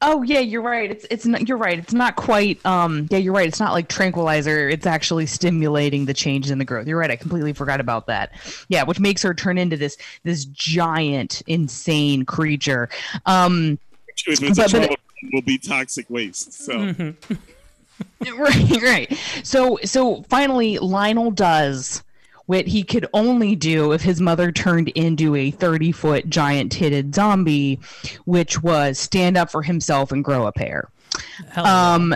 Oh yeah, you're right. It's it's not, you're right. It's not quite. Um, yeah, you're right. It's not like tranquilizer. It's actually stimulating the change in the growth. You're right. I completely forgot about that. Yeah, which makes her turn into this this giant, insane creature. Um, if it's but, a trouble, but, it will be toxic waste. So. Mm-hmm. Right, right. So so finally, Lionel does what he could only do if his mother turned into a thirty-foot giant-titted zombie, which was stand up for himself and grow a pair. Hell um,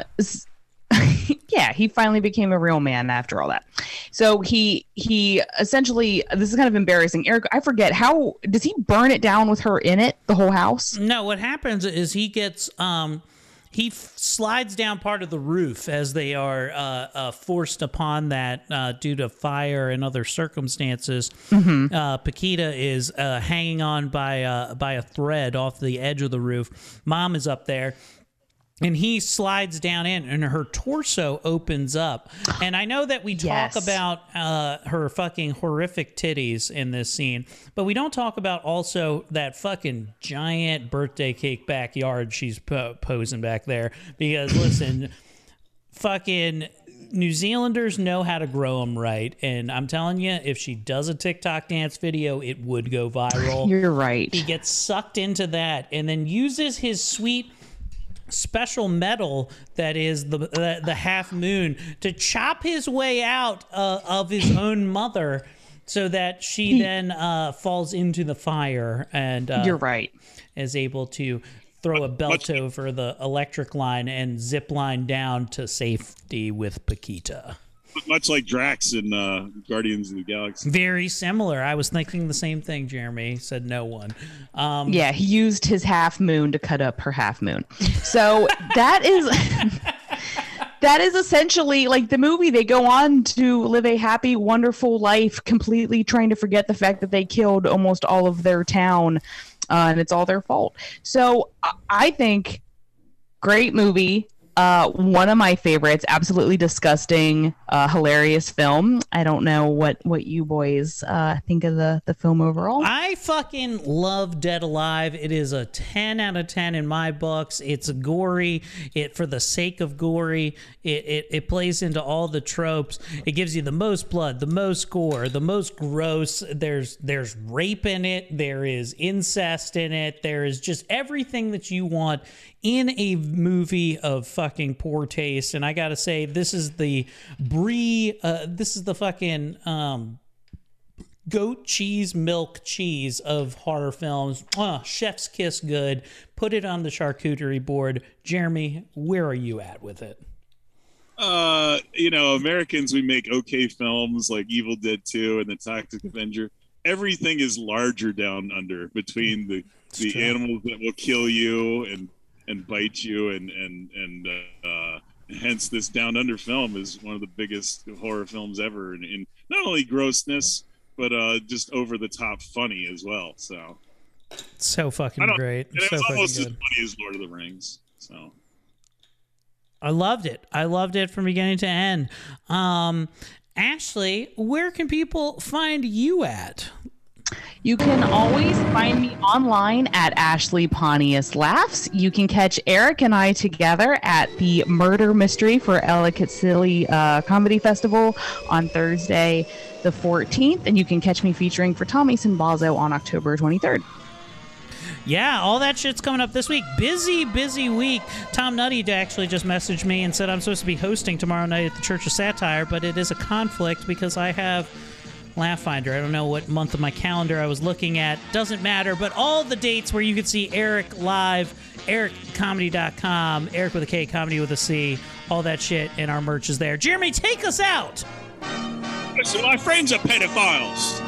yeah, he finally became a real man after all that. So he he essentially, this is kind of embarrassing. Eric, I forget, how does he burn it down with her in it, the whole house? No, what happens is he gets... Um... He f- slides down part of the roof as they are uh, uh, forced upon that uh, due to fire and other circumstances. Mm-hmm. Uh, Paquita is uh, hanging on by uh, by a thread off the edge of the roof. Mom is up there. And he slides down in, and her torso opens up. And I know that we talk yes. about uh, her fucking horrific titties in this scene, but we don't talk about also that fucking giant birthday cake backyard she's po- posing back there. Because, listen, fucking New Zealanders know how to grow them right. And I'm telling you, if she does a TikTok dance video, it would go viral. You're right. He gets sucked into that and then uses his sweet... special metal that is the the, the half moon to chop his way out uh, of his own mother so that she then uh, falls into the fire and uh, you're right is able to throw a belt Much- over the electric line and zip line down to safety with Paquita. Much like Drax in uh, Guardians of the Galaxy. Very similar. I was thinking the same thing, Jeremy. Said no one. Um, yeah, he used his half moon to cut up her half moon. So that is... that is essentially like the movie. They go on to live a happy, wonderful life, completely trying to forget the fact that they killed almost all of their town, uh, and it's all their fault. So I think great movie. Uh, one of my favorites, absolutely disgusting, uh, hilarious film. I don't know what, what you boys uh, think of the, the film overall. I fucking love Dead Alive. It is a ten out of ten in my books. It's gory. It for the sake of gory. It, it, it plays into all the tropes. It gives you the most blood, the most gore, the most gross. There's, there's rape in it. There is incest in it. There is just everything that you want in a movie of fucking poor taste. And I gotta say, this is the brie, uh, this is the fucking um, goat cheese milk cheese of horror films. Oh, chef's kiss good. Put it on the charcuterie board. Jeremy, where are you at with it? Uh, you know, Americans, we make okay films like Evil Dead two and The Toxic Avenger. Everything is larger down under between the, the animals that will kill you and and bite you, and and and uh, uh, hence this Down Under film is one of the biggest horror films ever, in, in not only grossness but uh, just over the top funny as well. So, so fucking great. And so it was almost good. As funny as Lord of the Rings. So, I loved it. I loved it from beginning to end. Um, Ashley, where can people find you at? You can always find me online at Ashley Pontius Laughs. You can catch Eric and I together at the Murder Mystery for Ellicott Silly uh, Comedy Festival on Thursday the fourteenth. And you can catch me featuring for Tommy Sinbalzo on October twenty-third. Yeah, all that shit's coming up this week. Busy, busy week. Tom Nutty actually just messaged me and said I'm supposed to be hosting tomorrow night at the Church of Satire, but it is a conflict because I have Laugh Finder. I don't know what month of my calendar I was looking at. Doesn't matter. But all the dates where you can see Eric live, Eric Comedy dot com, Eric with a K, comedy with a C, all that shit, and our merch is there. Jeremy, take us out. Listen, my friends are pedophiles.